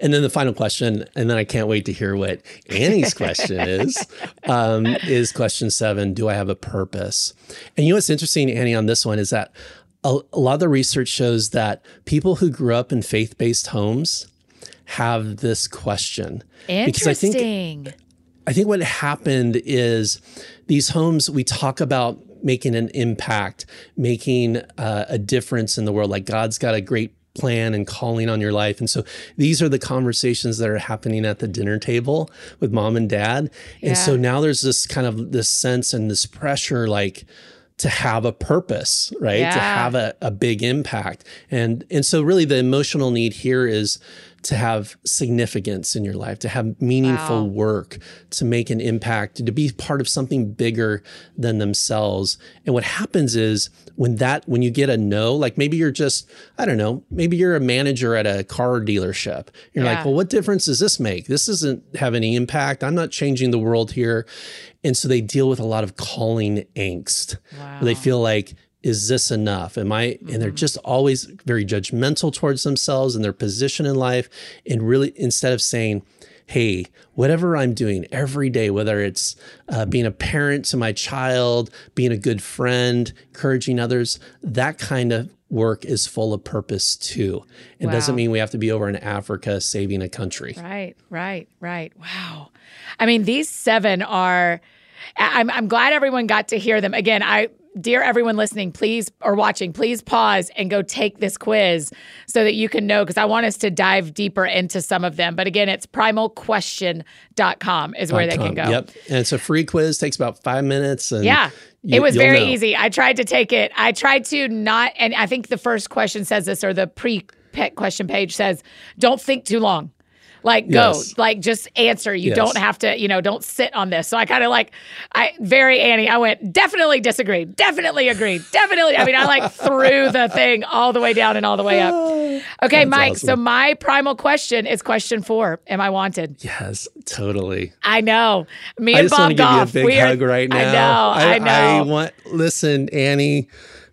And then the final question, and then I can't wait to hear what Annie's question is, um, is question seven, do I have a purpose? And you know what's interesting, Annie, on this one is that a, a lot of the research shows that people who grew up in faith-based homes have this question. Interesting. Because I think, I think what happened is these homes, we talk about making an impact, making uh, a difference in the world, like God's got a great plan and calling on your life. And so these are the conversations that are happening at the dinner table with mom and dad. And yeah. so now there's this kind of this sense and this pressure, like to have a purpose, right? Yeah. To have a, a big impact. And, and so really the emotional need here is to have significance in your life, to have meaningful wow. work, to make an impact, to be part of something bigger than themselves. And what happens is when that, when you get a no, like maybe you're just, I don't know, maybe you're a manager at a car dealership. You're yeah. like, well, what difference does this make? This doesn't have any impact. I'm not changing the world here. And so they deal with a lot of calling angst. Wow. They feel like, is this enough? Am I, mm-hmm. and they're just always very judgmental towards themselves and their position in life. And really, instead of saying, hey, whatever I'm doing every day, whether it's uh, being a parent to my child, being a good friend, encouraging others, that kind of work is full of purpose too. It wow. doesn't mean we have to be over in Africa saving a country. Right, right, right. Wow. I mean, these seven are, I'm, I'm glad everyone got to hear them. Again, I, Dear everyone listening, please, or watching, please pause and go take this quiz so that you can know, because I want us to dive deeper into some of them. But again, it's primal question dot com is where .com. They can go. Yep. And it's a free quiz, takes about five minutes. And yeah. You, it was very know. Easy. I tried to take it. I tried to not, and I think the first question says this, or the pre-question page says, don't think too long. Like, yes. go. Like, just answer. You yes. don't have to, you know, don't sit on this. So I kind of like, I very Annie, I went, definitely disagree. Definitely agree. Definitely. I mean, I like threw the thing all the way down and all the way up. Okay, That's Mike. Awesome. So my primal question is question four. Am I wanted? Yes, totally. I know. Me and Bob Goff. I just want to give you a big we hug are, right now. I know. I, I know. I want, listen, Annie,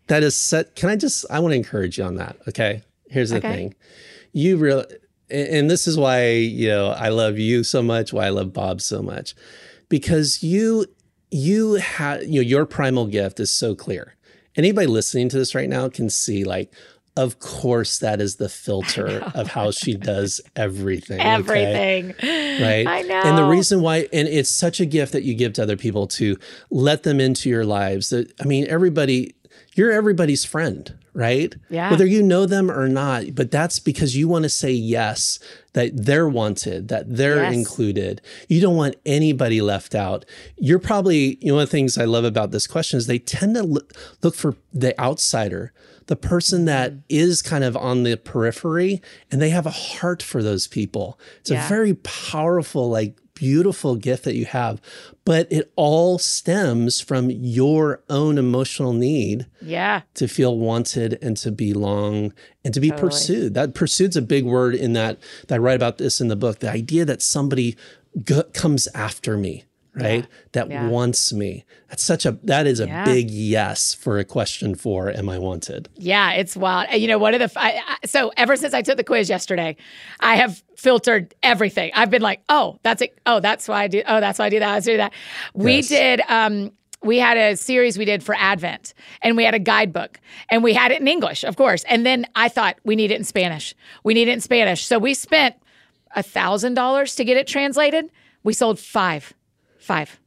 that is set. Can I just, I want to encourage you on that. Okay. Here's the okay. thing. You really, and this is why, you know, I love you so much, why I love Bob so much, because you, you have, you know, your primal gift is so clear. Anybody listening to this right now can see, like, of course, that is the filter of how she does everything. Everything. Okay? Right? I know. And the reason why, and it's such a gift that you give to other people to let them into your lives. I mean, everybody, you're everybody's friend, right? Yeah. Whether you know them or not, but that's because you want to say yes, that they're wanted, that they're yes. included. You don't want anybody left out. You're probably, you know, one of the things I love about this question is they tend to look for the outsider, the person that is kind of on the periphery, and they have a heart for those people. It's yeah. a very powerful, like, beautiful gift that you have, but it all stems from your own emotional need yeah. to feel wanted and to belong and to be totally. pursued. That pursued's a big word in that, that I write about this in the book, the idea that somebody go, comes after me. Right. Yeah. That yeah. wants me. That's such a, that is a yeah. big yes for a question for, am I wanted? Yeah, it's wild. You know, one of the, I, I, so ever since I took the quiz yesterday, I have filtered everything. I've been like, oh, that's it. Oh, that's why I do. Oh, that's why I do that. I was doing that. We yes. did, um, we had a series we did for Advent, and we had a guidebook, and we had it in English, of course. And then I thought, we need it in Spanish. We need it in Spanish. So we spent a thousand dollars to get it translated. We sold five. Five.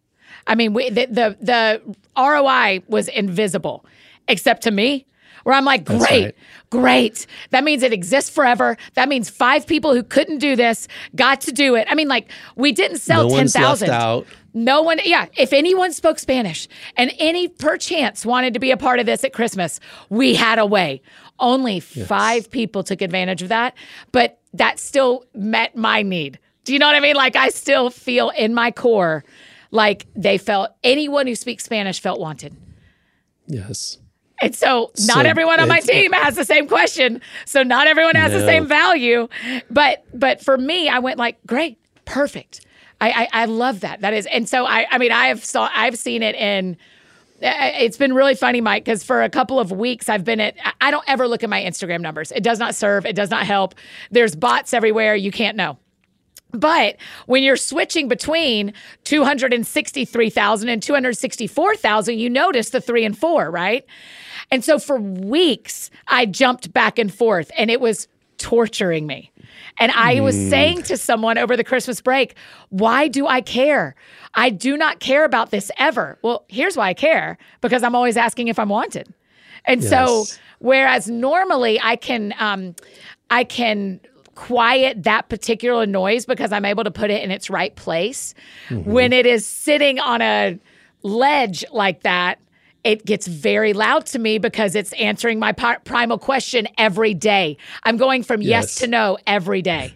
I mean, we, the, the the R O I was invisible, except to me, where I'm like, great, right. great. That means it exists forever. That means five people who couldn't do this got to do it. I mean, like, we didn't sell ten thousand. No one's left out. No one, yeah. If anyone spoke Spanish and any perchance wanted to be a part of this at Christmas, we had a way. Only yes. five people took advantage of that, but that still met my need. Do you know what I mean? Like, I still feel in my core like they felt, anyone who speaks Spanish felt wanted. Yes. And so not so everyone on my team has the same question. So not everyone has no. the same value. But but for me, I went like, great, perfect. I, I, I love that. That is. And so, I, I mean, I have saw, I've seen it in... It's been really funny, Mike, because for a couple of weeks I've been at, I don't ever look at my Instagram numbers. It does not serve. It does not help. There's bots everywhere. You can't know. But when you're switching between two hundred sixty-three thousand and two hundred sixty-four thousand, you notice the three and four, right? And so for weeks, I jumped back and forth, and it was torturing me. And I was mm. saying to someone over the Christmas break, why do I care? I do not care about this ever. Well, here's why I care, because I'm always asking if I'm wanted. And yes. so whereas normally I can, um, I can... quiet that particular noise because I'm able to put it in its right place. Mm-hmm. When it is sitting on a ledge like that, it gets very loud to me because it's answering my primal question every day. I'm going from yes, yes to no every day.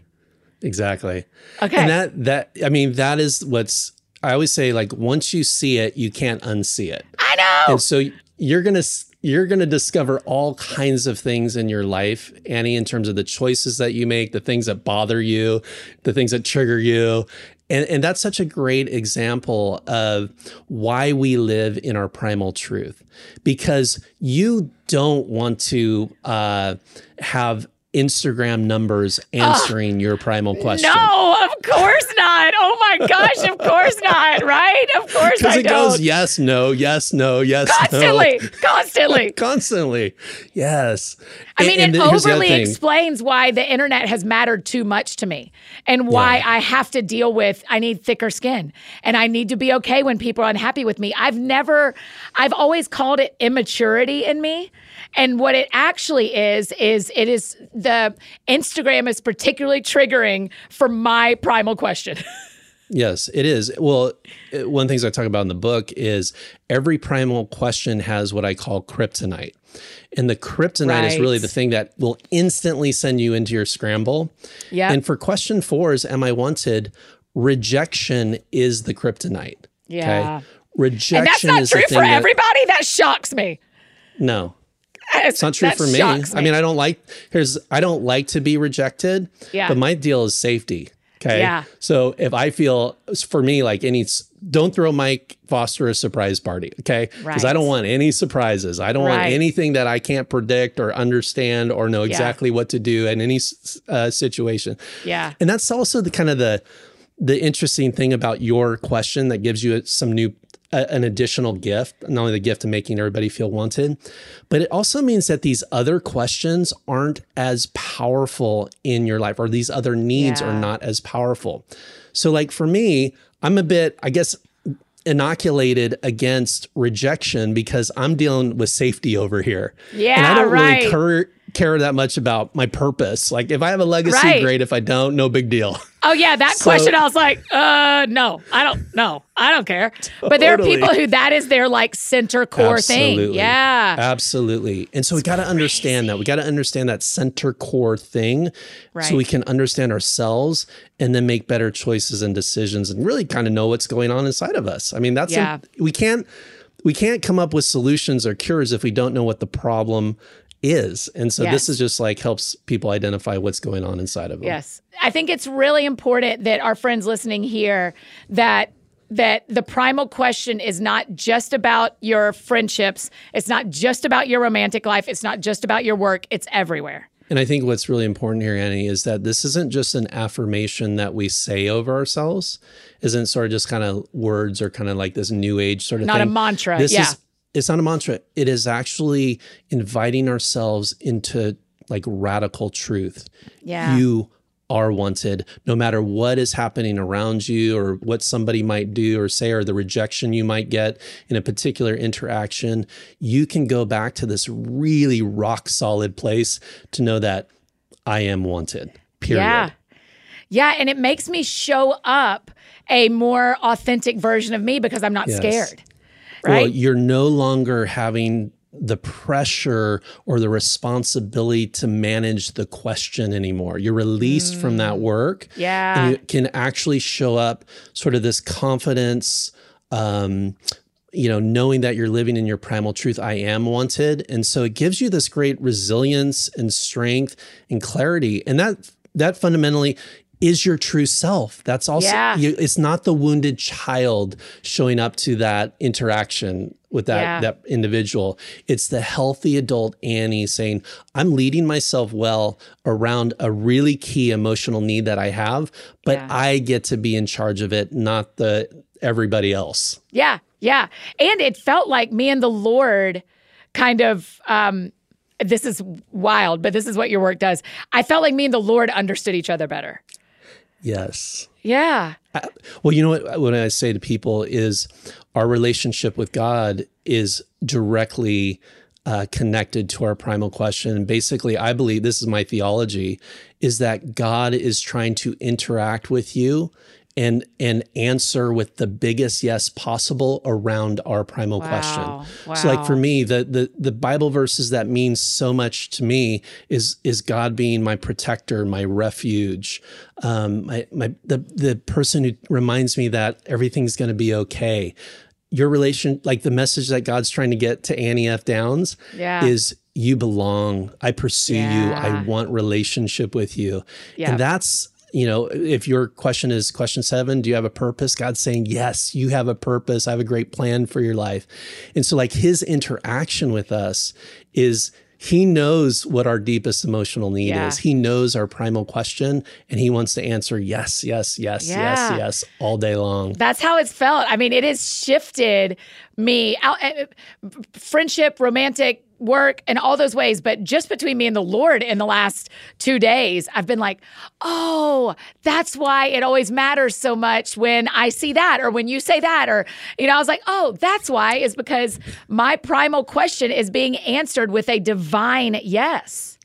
Exactly. Okay. And that, that, I mean, that is what's, I always say, like, once you see it, you can't unsee it. I know. And so you're going to, You're going to discover all kinds of things in your life, Annie, in terms of the choices that you make, the things that bother you, the things that trigger you. And, and that's such a great example of why we live in our primal truth, because you don't want to uh, have Instagram numbers answering uh, your primal question. No, of course not. Oh my gosh, of course not, right? Of course I don't. Because it goes yes, no, yes, no, yes, constantly, no. Constantly. Constantly. Yes. I mean, and, and it overly explains why the internet has mattered too much to me and why yeah. I have to deal with, I need thicker skin and I need to be okay when people are unhappy with me. I've never, I've always called it immaturity in me. And what it actually is, is it is the Instagram is particularly triggering for my primal question. Yes, it is. Well, one of the things I talk about in the book is every primal question has what I call kryptonite. And the kryptonite right. is really the thing that will instantly send you into your scramble. Yeah. And for question four is, am I wanted? Rejection is the kryptonite. Yeah. Okay? Rejection and that's not is true the thing for everybody. That, that shocks me. No. It's not true for me. me. I mean, I don't like here's I don't like to be rejected. Yeah. But my deal is safety. Okay. Yeah. So if I feel for me, like any don't throw Mike Foster a surprise party. Okay. Because right. I don't want any surprises. I don't right. want anything that I can't predict or understand or know exactly yeah. what to do in any uh, situation. Yeah. And that's also the kind of the the interesting thing about your question that gives you some new an additional gift, not only the gift of making everybody feel wanted, but it also means that these other questions aren't as powerful in your life, or these other needs yeah. are not as powerful. So like for me, I'm a bit, I guess, inoculated against rejection because I'm dealing with safety over here. Yeah, and I don't right. really care, care that much about my purpose. Like if I have a legacy, right. great. If I don't, no big deal. Oh yeah, that so, question I was like, uh, no, I don't, no, I don't care. Totally. But there are people who that is their like center core absolutely. thing. Yeah, absolutely. And so it's we got to understand that. We got to understand that center core thing, right. so we can understand ourselves and then make better choices and decisions, and really kind of know what's going on inside of us. I mean, that's yeah. a, we can't we can't come up with solutions or cures if we don't know what the problem is. And so yes. this is just like helps people identify what's going on inside of them. Yes. I think it's really important that our friends listening here that that the primal question is not just about your friendships. It's not just about your romantic life. It's not just about your work. It's everywhere. And I think what's really important here, Annie, is that this isn't just an affirmation that we say over ourselves. Isn't sort of just kind of words or kind of like this new age sort of not thing. Not a mantra. This yeah. is It's not a mantra. It is actually inviting ourselves into like radical truth. Yeah. You are wanted, no matter what is happening around you or what somebody might do or say, or the rejection you might get in a particular interaction. You can go back to this really rock solid place to know that I am wanted, period. Yeah. Yeah. And it makes me show up a more authentic version of me because I'm not yes. scared. Right? Well, you're no longer having the pressure or the responsibility to manage the question anymore. You're released mm. from that work. Yeah. And you can actually show up sort of this confidence, um, you know, knowing that you're living in your primal truth, I am wanted. And so it gives you this great resilience and strength and clarity. And that that fundamentally is your true self. That's also, yeah. you, it's not the wounded child showing up to that interaction with that, yeah. that individual. It's the healthy adult Annie saying, I'm leading myself well around a really key emotional need that I have, but yeah. I get to be in charge of it, not the everybody else. Yeah, yeah. And it felt like me and the Lord kind of, um, this is wild, but this is what your work does. I felt like me and the Lord understood each other better. Yes. Yeah. I, well, you know what, what I say to people is our relationship with God is directly uh, connected to our primal question. And basically, I believe, this is my theology, is that God is trying to interact with you and and answer with the biggest yes possible around our primal wow. question. Wow. So like for me, the, the the Bible verses that mean so much to me is is God being my protector, my refuge, um, my my the the person who reminds me that everything's going to be okay. Your relation, like the message that God's trying to get to Annie F. Downs yeah. is you belong, I pursue yeah. you, I want relationship with you. Yep. And that's, you know, if your question is question seven, do you have a purpose? God's saying, yes, you have a purpose. I have a great plan for your life. And so like his interaction with us is he knows what our deepest emotional need yeah. is. He knows our primal question and he wants to answer yes, yes, yes, yeah. yes, yes all day long. That's how it's felt. I mean, it has shifted me out, friendship, romantic, work and all those ways, but just between me and the Lord in the last two days, I've been like, oh, that's why it always matters so much when I see that or when you say that, or, you know, I was like, oh, that's why, is because my primal question is being answered with a divine yes.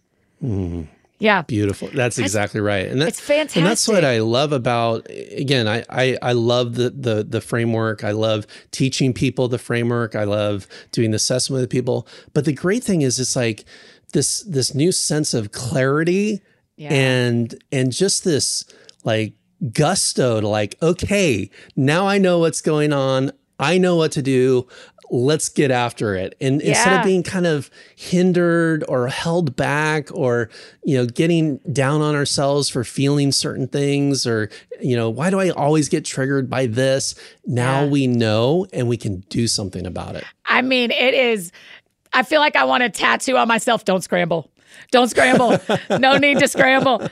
Mm. Yeah. Beautiful. That's exactly right. And that, it's fantastic. And that's what I love about, again, I, I, I love the, the, the framework. I love teaching people the framework. I love doing the assessment with people. But the great thing is it's like this, this new sense of clarity yeah. and, and just this like gusto to like, okay, now I know what's going on. I know what to do. Let's get after it. And yeah. instead of being kind of hindered or held back or, you know, getting down on ourselves for feeling certain things or, you know, why do I always get triggered by this? Now yeah. we know and we can do something about it. I mean, it is, I feel like I want to tattoo on myself. Don't scramble. Don't scramble. No need to scramble.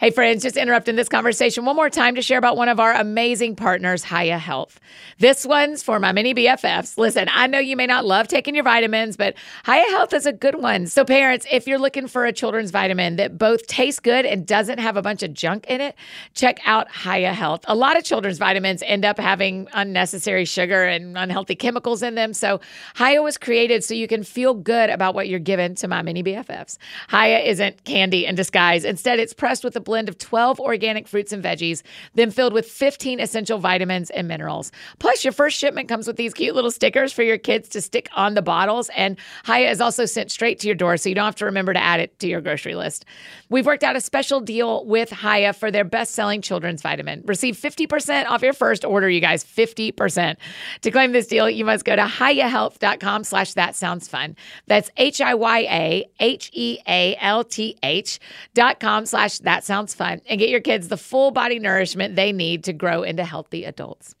Hey friends, just interrupting this conversation one more time to share about one of our amazing partners, Hiya Health. This one's for my mini B F Fs. Listen, I know you may not love taking your vitamins, but Hiya Health is a good one. So parents, if you're looking for a children's vitamin that both tastes good and doesn't have a bunch of junk in it, check out Hiya Health. A lot of children's vitamins end up having unnecessary sugar and unhealthy chemicals in them. So Hiya was created so you can feel good about what you're given to my mini B F Fs. Hiya isn't candy in disguise. Instead, it's pressed with a blend of twelve organic fruits and veggies, then filled with fifteen essential vitamins and minerals. Plus, your first shipment comes with these cute little stickers for your kids to stick on the bottles, and Hiya is also sent straight to your door, so you don't have to remember to add it to your grocery list. We've worked out a special deal with Hiya for their best-selling children's vitamin. Receive fifty percent off your first order, you guys, fifty percent. To claim this deal, you must go to hiya health dot com slash that sounds fun. That's H I Y A H E A L T H dot com slash that sounds Sounds fun. And get your kids the full body nourishment they need to grow into healthy adults.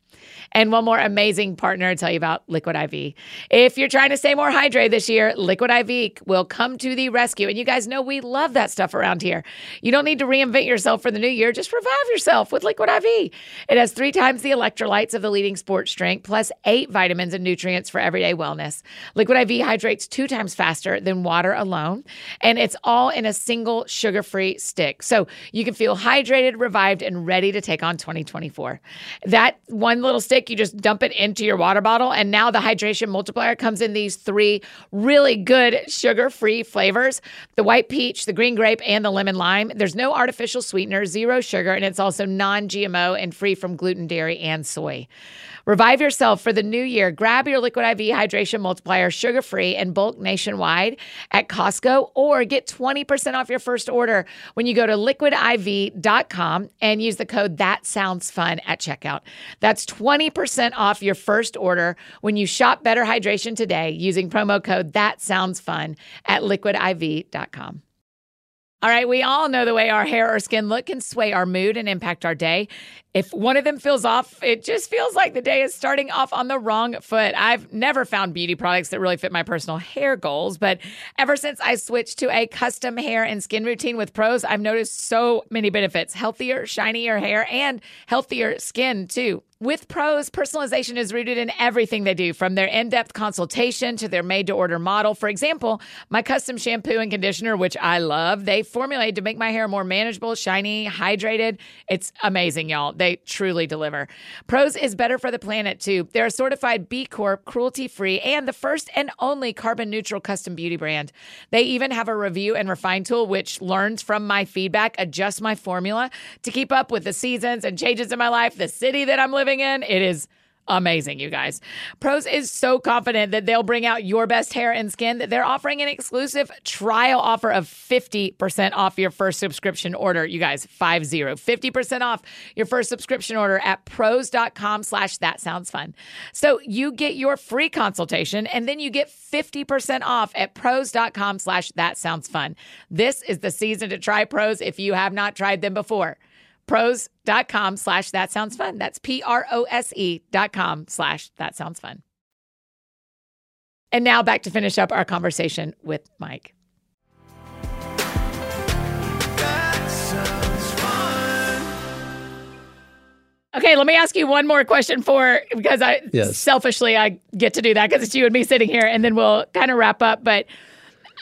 And one more amazing partner to tell you about, Liquid I V. If you're trying to stay more hydrated this year, Liquid I V will come to the rescue. And you guys know we love that stuff around here. You don't need to reinvent yourself for the new year. Just revive yourself with Liquid I V. It has three times the electrolytes of the leading sports drink, plus eight vitamins and nutrients for everyday wellness. Liquid I V hydrates two times faster than water alone. And it's all in a single sugar-free stick. So you can feel hydrated, revived, and ready to take on twenty twenty-four. That one little stick, you just dump it into your water bottle. And now the Hydration Multiplier comes in these three really good sugar-free flavors, the white peach, the green grape, and the lemon lime. There's no artificial sweetener, zero sugar, and it's also non G M O and free from gluten, dairy, and soy. Revive yourself for the new year. Grab your Liquid I V Hydration Multiplier sugar-free and bulk nationwide at Costco, or get twenty percent off your first order when you go to liquid I V dot com and use the code THATSOUNDSFUN at checkout. That's twenty percent off your first order when you shop Better Hydration today using promo code THATSOUNDSFUN at liquid I V dot com. All right, we all know the way our hair or skin look can sway our mood and impact our day. If one of them feels off, it just feels like the day is starting off on the wrong foot. I've never found beauty products that really fit my personal hair goals, but ever since I switched to a custom hair and skin routine with Prose, I've noticed so many benefits. Healthier, shinier hair, and healthier skin, too. With Prose, personalization is rooted in everything they do, from their in-depth consultation to their made-to-order model. For example, my custom shampoo and conditioner, which I love, they formulated to make my hair more manageable, shiny, hydrated. It's amazing, y'all. They truly deliver. Prose is better for the planet, too. They're a certified B Corp, cruelty-free, and the first and only carbon-neutral custom beauty brand. They even have a review and refine tool, which learns from my feedback, adjusts my formula to keep up with the seasons and changes in my life, the city that I'm living in. It is amazing, you guys. Prose is so confident that they'll bring out your best hair and skin that they're offering an exclusive trial offer of fifty percent off your first subscription order. You guys, five zero, fifty percent off your first subscription order at prose.com slash that sounds fun. So you get your free consultation and then you get fifty percent off at prose.com slash that sounds fun. This is the season to try Prose if you have not tried them before. Prose.com slash that sounds fun. That's P R O S E dot com slash that sounds fun. And now back to finish up our conversation with Mike. That sounds fun. Okay, let me ask you one more question for, because I yes. selfishly, I get to do that because it's you and me sitting here, and then we'll kind of wrap up. But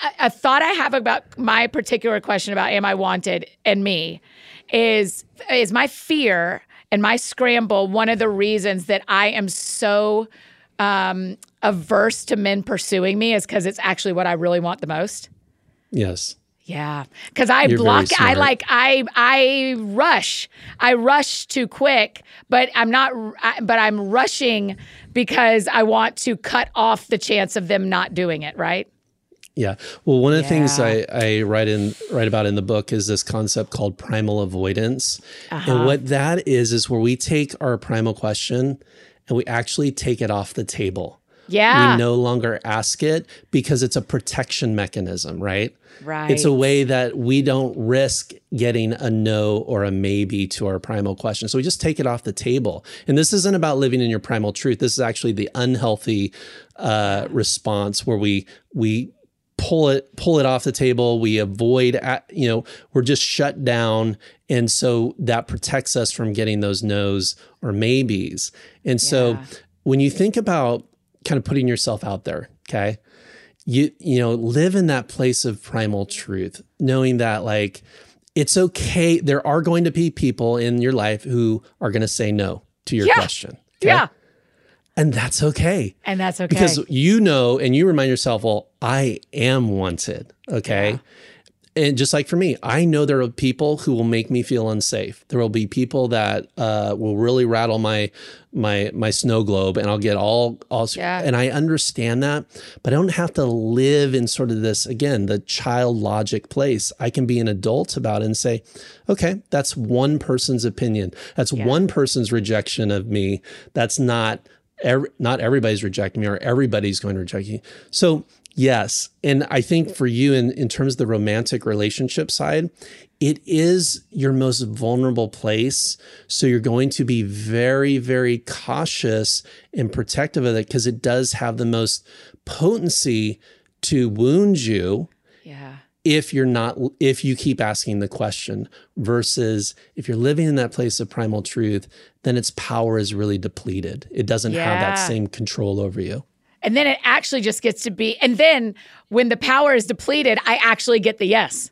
a, a thought I have about my particular question about am I wanted and me is is my fear and my scramble one of the reasons that I am so um, averse to men pursuing me is because it's actually what I really want the most. Yes. Yeah. Because I You're block, I like, I, I rush, I rush too quick, but I'm not, I, but I'm rushing because I want to cut off the chance of them not doing it. Right. Yeah. Well, one of the yeah. things I, I write in, write about in the book is this concept called primal avoidance. Uh-huh. And what that is, is where we take our primal question and we actually take it off the table. Yeah. We no longer ask it because it's a protection mechanism, right? Right. It's a way that we don't risk getting a no or a maybe to our primal question. So we just take it off the table. And this isn't about living in your primal truth. This is actually the unhealthy uh, response where we we pull it pull it off the table. We avoid, you know, we're just shut down. And so that protects us from getting those no's or maybes. And so yeah. when you think about kind of putting yourself out there, okay? You you know, live in that place of primal truth, knowing that like it's okay. There are going to be people in your life who are going to say no to your yeah. question. Okay? Yeah. And that's okay. And that's okay. Because you know, and you remind yourself, well, I am wanted, okay? Yeah. And just like for me, I know there are people who will make me feel unsafe. There will be people that uh, will really rattle my my my snow globe, and I'll get all all. Yeah. And I understand that, but I don't have to live in sort of this again the child logic place. I can be an adult about it and say, okay, that's one person's opinion. That's yeah. one person's rejection of me. That's not every, not everybody's rejecting me, or everybody's going to reject you. So. Yes. And I think for you, in, in terms of the romantic relationship side, it is your most vulnerable place. So you're going to be very, very cautious and protective of it because it does have the most potency to wound you. Yeah. If you're not, if you keep asking the question versus if you're living in that place of primal truth, then its power is really depleted. It doesn't yeah. have that same control over you. And then it actually just gets to be, and then when the power is depleted, I actually get the yes.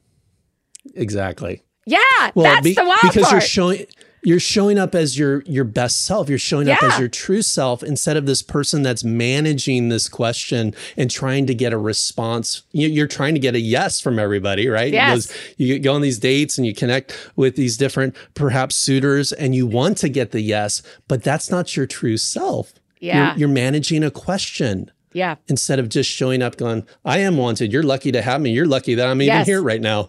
Exactly. Yeah, well, that's be, the wild because part. Because you're showing, you're showing up as your your best self. You're showing yeah. up as your true self instead of this person that's managing this question and trying to get a response. You're trying to get a yes from everybody, right? Yes. Because you go on these dates and you connect with these different perhaps suitors and you want to get the yes, but that's not your true self. Yeah. You're, you're managing a question. Yeah. Instead of just showing up going, I am wanted. You're lucky to have me. You're lucky that I'm yes. even here right now.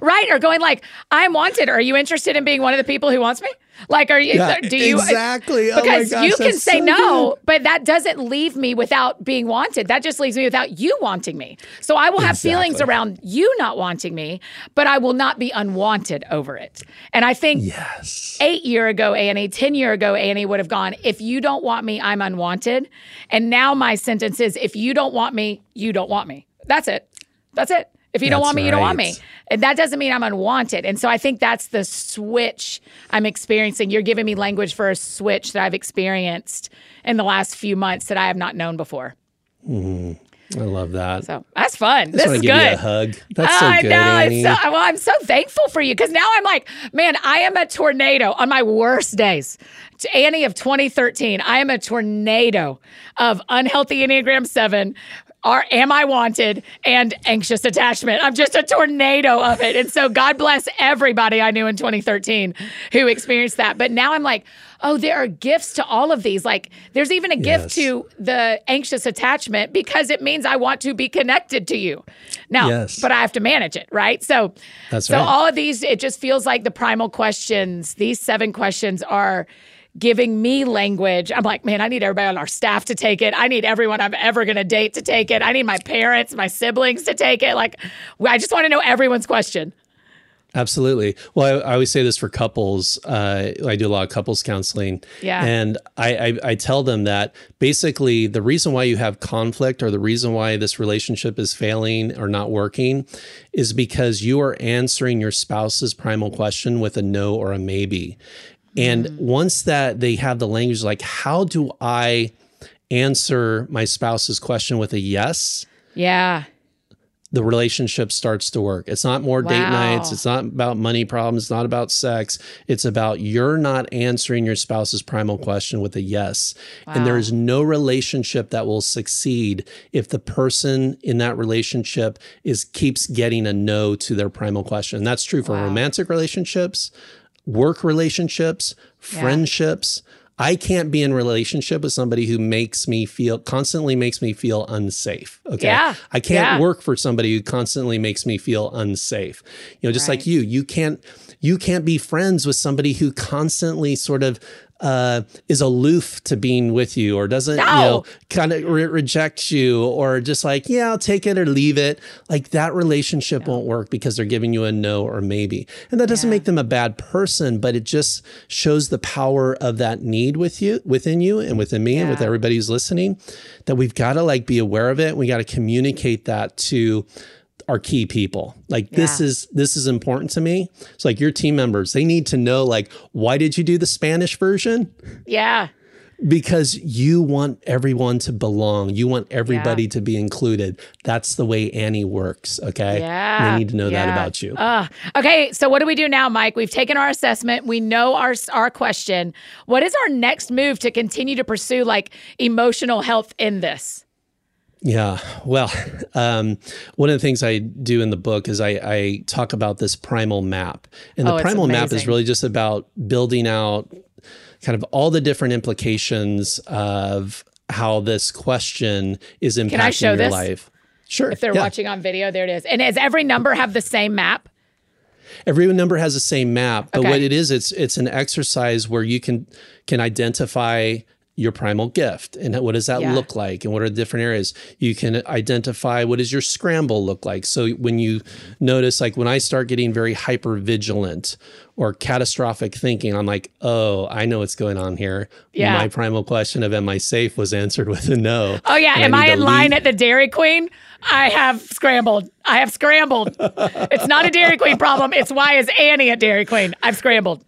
Right. Or going like, I'm wanted. Are you interested in being one of the people who wants me? Like, are you, yeah, do you? Exactly. Because oh my gosh, you can say so no, good. But that doesn't leave me without being wanted. That just leaves me without you wanting me. So I will have exactly. feelings around you not wanting me, but I will not be unwanted over it. And I think yes. eight year ago, Annie, ten year ago, Annie would have gone, if you don't want me, I'm unwanted. And now my sentence is, if you don't want me, you don't want me. That's it. That's it. If you that's don't want me, right. you don't want me. And that doesn't mean I'm unwanted. And so I think that's the switch I'm experiencing. You're giving me language for a switch that I've experienced in the last few months that I have not known before. Mm, I love that. So that's fun. This is good. I just want to give you a hug. That's so good, Annie. I know. It's so, well, I'm so thankful for you because now I'm like, man, I am a tornado on my worst days. Annie of twenty thirteen, I am a tornado of unhealthy Enneagram seven. Are, am I wanted and anxious attachment? I'm just a tornado of it. And so God bless everybody I knew in twenty thirteen who experienced that. But now I'm like, oh, there are gifts to all of these. Like there's even a yes. gift to the anxious attachment because it means I want to be connected to you now, yes. but I have to manage it. Right. So, That's so right. all of these, it just feels like the primal questions, these seven questions are giving me language. I'm like, man, I need everybody on our staff to take it. I need everyone I'm ever going to date to take it. I need my parents, my siblings to take it. Like, I just want to know everyone's question. Absolutely. Well, I, I always say this for couples. Uh, I do a lot of couples counseling. Yeah. And I, I, I tell them that basically the reason why you have conflict or the reason why this relationship is failing or not working is because you are answering your spouse's primal question with a no or a maybe. And mm. once that they have the language, like, how do I answer my spouse's question with a yes? Yeah. the relationship starts to work. It's not more wow. date nights. It's not about money problems. It's not about sex. It's about you're not answering your spouse's primal question with a yes. Wow. And there is no relationship that will succeed if the person in that relationship is keeps getting a no to their primal question. And that's true for wow. romantic relationships, work relationships, yeah. friendships. I can't be in a relationship with somebody who makes me feel, constantly makes me feel unsafe, okay? Yeah, I can't yeah. work for somebody who constantly makes me feel unsafe. You know, just right. like you, you can't, you can't be friends with somebody who constantly sort of uh, is aloof to being with you or doesn't, no. you know, kind of re- reject you or just like, yeah, I'll take it or leave it. Like that relationship no. won't work because they're giving you a no or maybe. And that doesn't yeah. make them a bad person, but it just shows the power of that need with you, within you and within me yeah. and with everybody who's listening, that we've got to like be aware of it. We got to communicate that to are key people. Like yeah. this is, this is important to me. It's like your team members, they need to know, like, why did you do the Spanish version? Yeah. Because you want everyone to belong. You want everybody yeah. to be included. That's the way Annie works. Okay. Yeah. And they need to know yeah. that about you. Uh, okay. So what do we do now, Mike? We've taken our assessment. We know our, our question. What is our next move to continue to pursue like emotional health in this? Yeah. Well, um, one of the things I do in the book is I, I talk about this primal map. And the oh, primal map is really just about building out kind of all the different implications of how this question is impacting Can I show your this? Life. Sure. If they're yeah. watching on video, there it is. And does every number have the same map? Every number has the same map. But okay. what it is, it's it's an exercise where you can can identify your primal gift and what does that yeah. look like and what are the different areas. You can identify what does your scramble look like. So when you notice, like when I start getting very hyper vigilant or catastrophic thinking, I'm like, oh, I know what's going on here. Yeah. My primal question of am I safe was answered with a no. Oh yeah, am I, I in line leave. At the Dairy Queen? I have scrambled. I have scrambled. It's not a Dairy Queen problem. It's why is Annie at Dairy Queen? I've scrambled.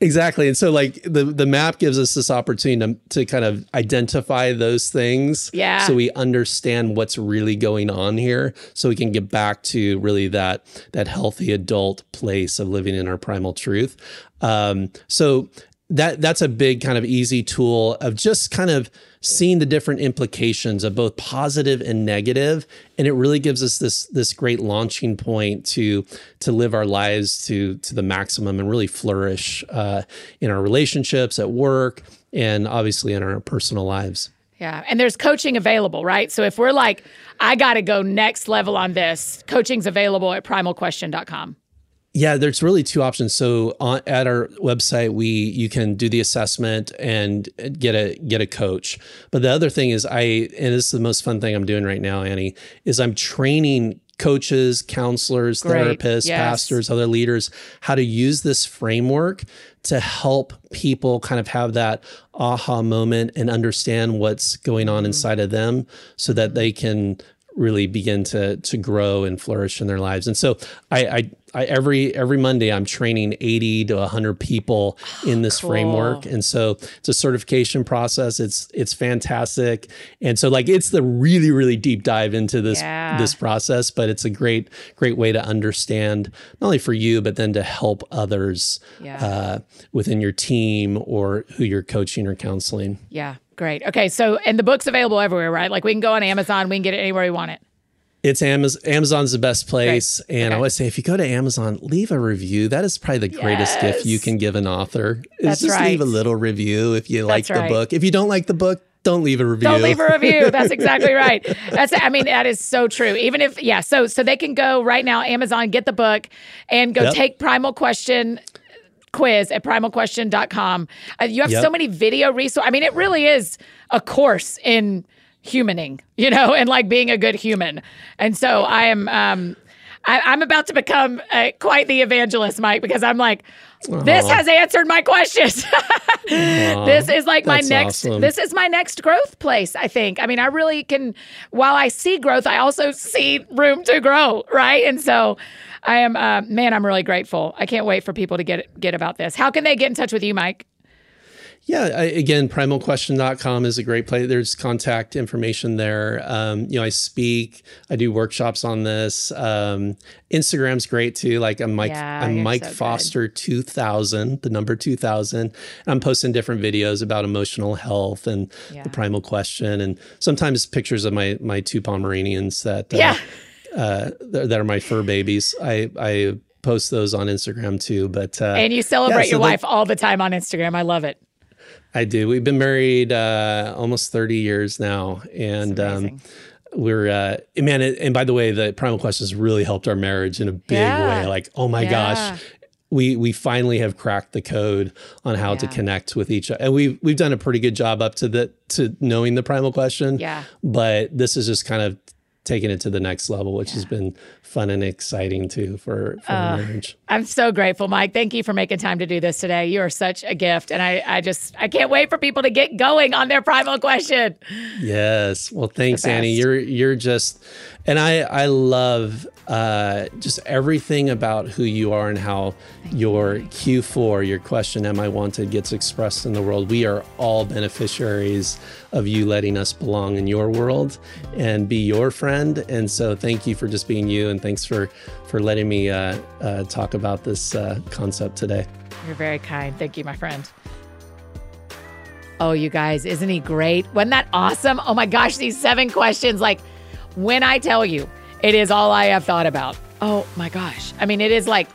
Exactly. And so like the, the map gives us this opportunity to, to kind of identify those things. Yeah. So we understand what's really going on here. So we can get back to really that, that healthy adult place of living in our primal truth. Um, so that that's a big kind of easy tool of just kind of seeing the different implications of both positive and negative. And it really gives us this this great launching point to to live our lives to to the maximum and really flourish uh, in our relationships, at work, and obviously in our personal lives. Yeah. And there's coaching available, right? So if we're like, I got to go next level on this, coaching's available at primal question dot com. Yeah, there's really two options. So on, at our website, we you can do the assessment and get a get a coach. But the other thing is I, and this is the most fun thing I'm doing right now, Annie, is I'm training coaches, counselors, Great. Therapists, yes. pastors, other leaders, how to use this framework to help people kind of have that aha moment and understand what's going on mm-hmm. inside of them so that they can really begin to to grow and flourish in their lives. And so I, I, I every every Monday I'm training eighty to one hundred people in this cool. framework. And so it's a certification process. It's it's fantastic. And so like it's the really really deep dive into this yeah. this process, but it's a great great way to understand not only for you but then to help others yeah. uh, within your team or who you're coaching or counseling. Yeah. Great. Okay. So, and the book's available everywhere, right? Like we can go on Amazon, we can get it anywhere we want it. It's Amazon. Amazon's the best place. Great. And okay. I always say, if you go to Amazon, leave a review. That is probably the yes. greatest gift you can give an author. That's is just right. leave a little review if you That's like the right. book. If you don't like the book, don't leave a review. Don't leave a review. That's exactly right. That's, I mean, that is so true. Even if, yeah. So, so they can go right now, Amazon, get the book and go yep. take Primal Question quiz at primal question dot com. Uh, you have yep. so many video resources. I mean, it really is a course in humaning, you know, and like being a good human. And so I am, um, I, I'm about to become uh, quite the evangelist, Mike, because I'm like, this Aww. Has answered my questions. This is like my That's next, awesome. This is my next growth place, I think. I mean, I really can, while I see growth, I also see room to grow, right? And so I am, uh, man, I'm really grateful. I can't wait for people to get get about this. How can they get in touch with you, Mike? Yeah, I, again, primal question dot com is a great place. There's contact information there. Um, you know, I speak, I do workshops on this. Um, Instagram's great too. Like I'm Mike, yeah, I'm Mike so Foster good. two thousand, the number two thousand. I'm posting different videos about emotional health and yeah. the primal question, and sometimes pictures of my my two Pomeranians that uh, yeah. uh, that are my fur babies. I I post those on Instagram too. But uh, and you celebrate yeah, so your wife all the time on Instagram. I love it. I do. We've been married uh, almost thirty years now, and um, we're uh, man. It, and by the way, the Primal Questions really helped our marriage in a big yeah. way. Like, oh my yeah. gosh, we we finally have cracked the code on how yeah. to connect with each other, and we've we've done a pretty good job up to the to knowing the Primal Question. Yeah. But this is just kind of taking it to the next level, which yeah. has been fun and exciting too for, for uh, marriage. I'm so grateful, Mike. Thank you for making time to do this today. You are such a gift. And I, I just, I can't wait for people to get going on their primal question. Yes. Well, thanks, Annie. You're, you're just, and I, I love uh, just everything about who you are and how your Q four, your question, am I wanted, gets expressed in the world. We are all beneficiaries of you letting us belong in your world and be your friend. And so thank you for just being you. And thanks for, for letting me uh, uh, talk about this uh, concept today. You're very kind. Thank you, my friend. Oh, you guys, isn't he great? Wasn't that awesome? Oh my gosh, these seven questions. Like, when I tell you, it is all I have thought about. Oh my gosh. I mean, it is like,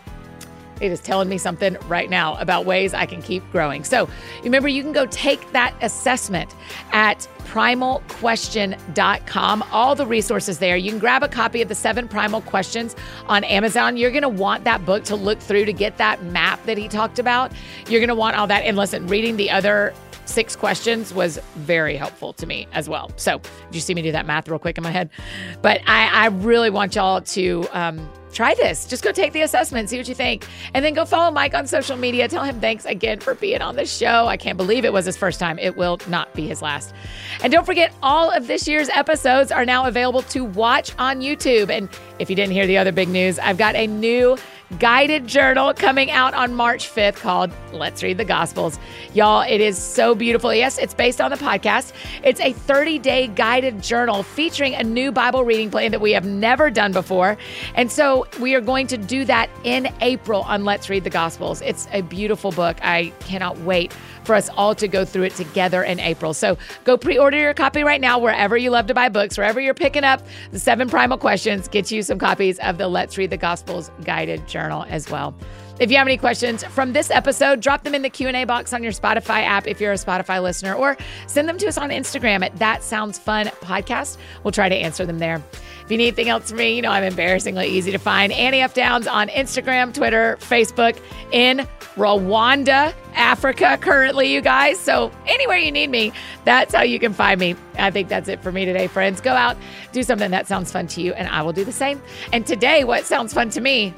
it is telling me something right now about ways I can keep growing. So remember, you can go take that assessment at primal question dot com. All the resources there. You can grab a copy of The Seven Primal Questions on Amazon. You're going to want that book to look through to get that map that he talked about. You're going to want all that. And listen, reading the other six questions was very helpful to me as well. So did you see me do that math real quick in my head? But I, I really want y'all to um, try this. Just go take the assessment, see what you think. And then go follow Mike on social media. Tell him thanks again for being on the show. I can't believe it was his first time. It will not be his last. And don't forget, all of this year's episodes are now available to watch on YouTube. And if you didn't hear the other big news, I've got a new guided journal coming out on March fifth called Let's Read the Gospels. Y'all, it is so beautiful. Yes, it's based on the podcast. It's a thirty-day guided journal featuring a new Bible reading plan that we have never done before. And so we are going to do that in April on Let's Read the Gospels. It's a beautiful book. I cannot wait for us all to go through it together in April. So go pre-order your copy right now, wherever you love to buy books, wherever you're picking up The Seven Primal Questions. Get you some copies of the Let's Read the Gospels guided journal as well. If you have any questions from this episode, drop them in the Q and A box on your Spotify app if you're a Spotify listener, or send them to us on Instagram at That Sounds Fun Podcast. We'll try to answer them there. If you need anything else from me, you know I'm embarrassingly easy to find. Annie F. Downs on Instagram, Twitter, Facebook, in Rwanda, Africa currently, you guys. So anywhere you need me, that's how you can find me. I think that's it for me today, friends. Go out, do something that sounds fun to you, and I will do the same. And today, what sounds fun to me,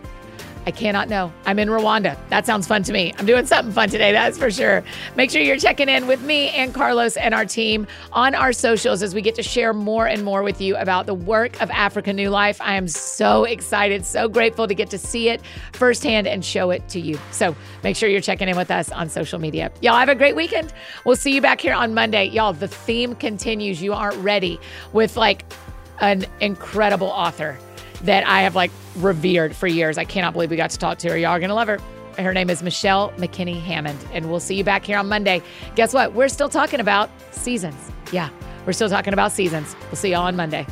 I cannot know. I'm in Rwanda. That sounds fun to me. I'm doing something fun today, that's for sure. Make sure you're checking in with me and Carlos and our team on our socials as we get to share more and more with you about the work of African New Life. I am so excited, so grateful to get to see it firsthand and show it to you. So make sure you're checking in with us on social media. Y'all have a great weekend. We'll see you back here on Monday. Y'all, the theme continues. You aren't ready with like an incredible author that I have like revered for years. I cannot believe we got to talk to her. Y'all are gonna love her. Her name is Michelle McKinney Hammond, and we'll see you back here on Monday. Guess what? We're still talking about seasons. Yeah, we're still talking about seasons. We'll see y'all on Monday.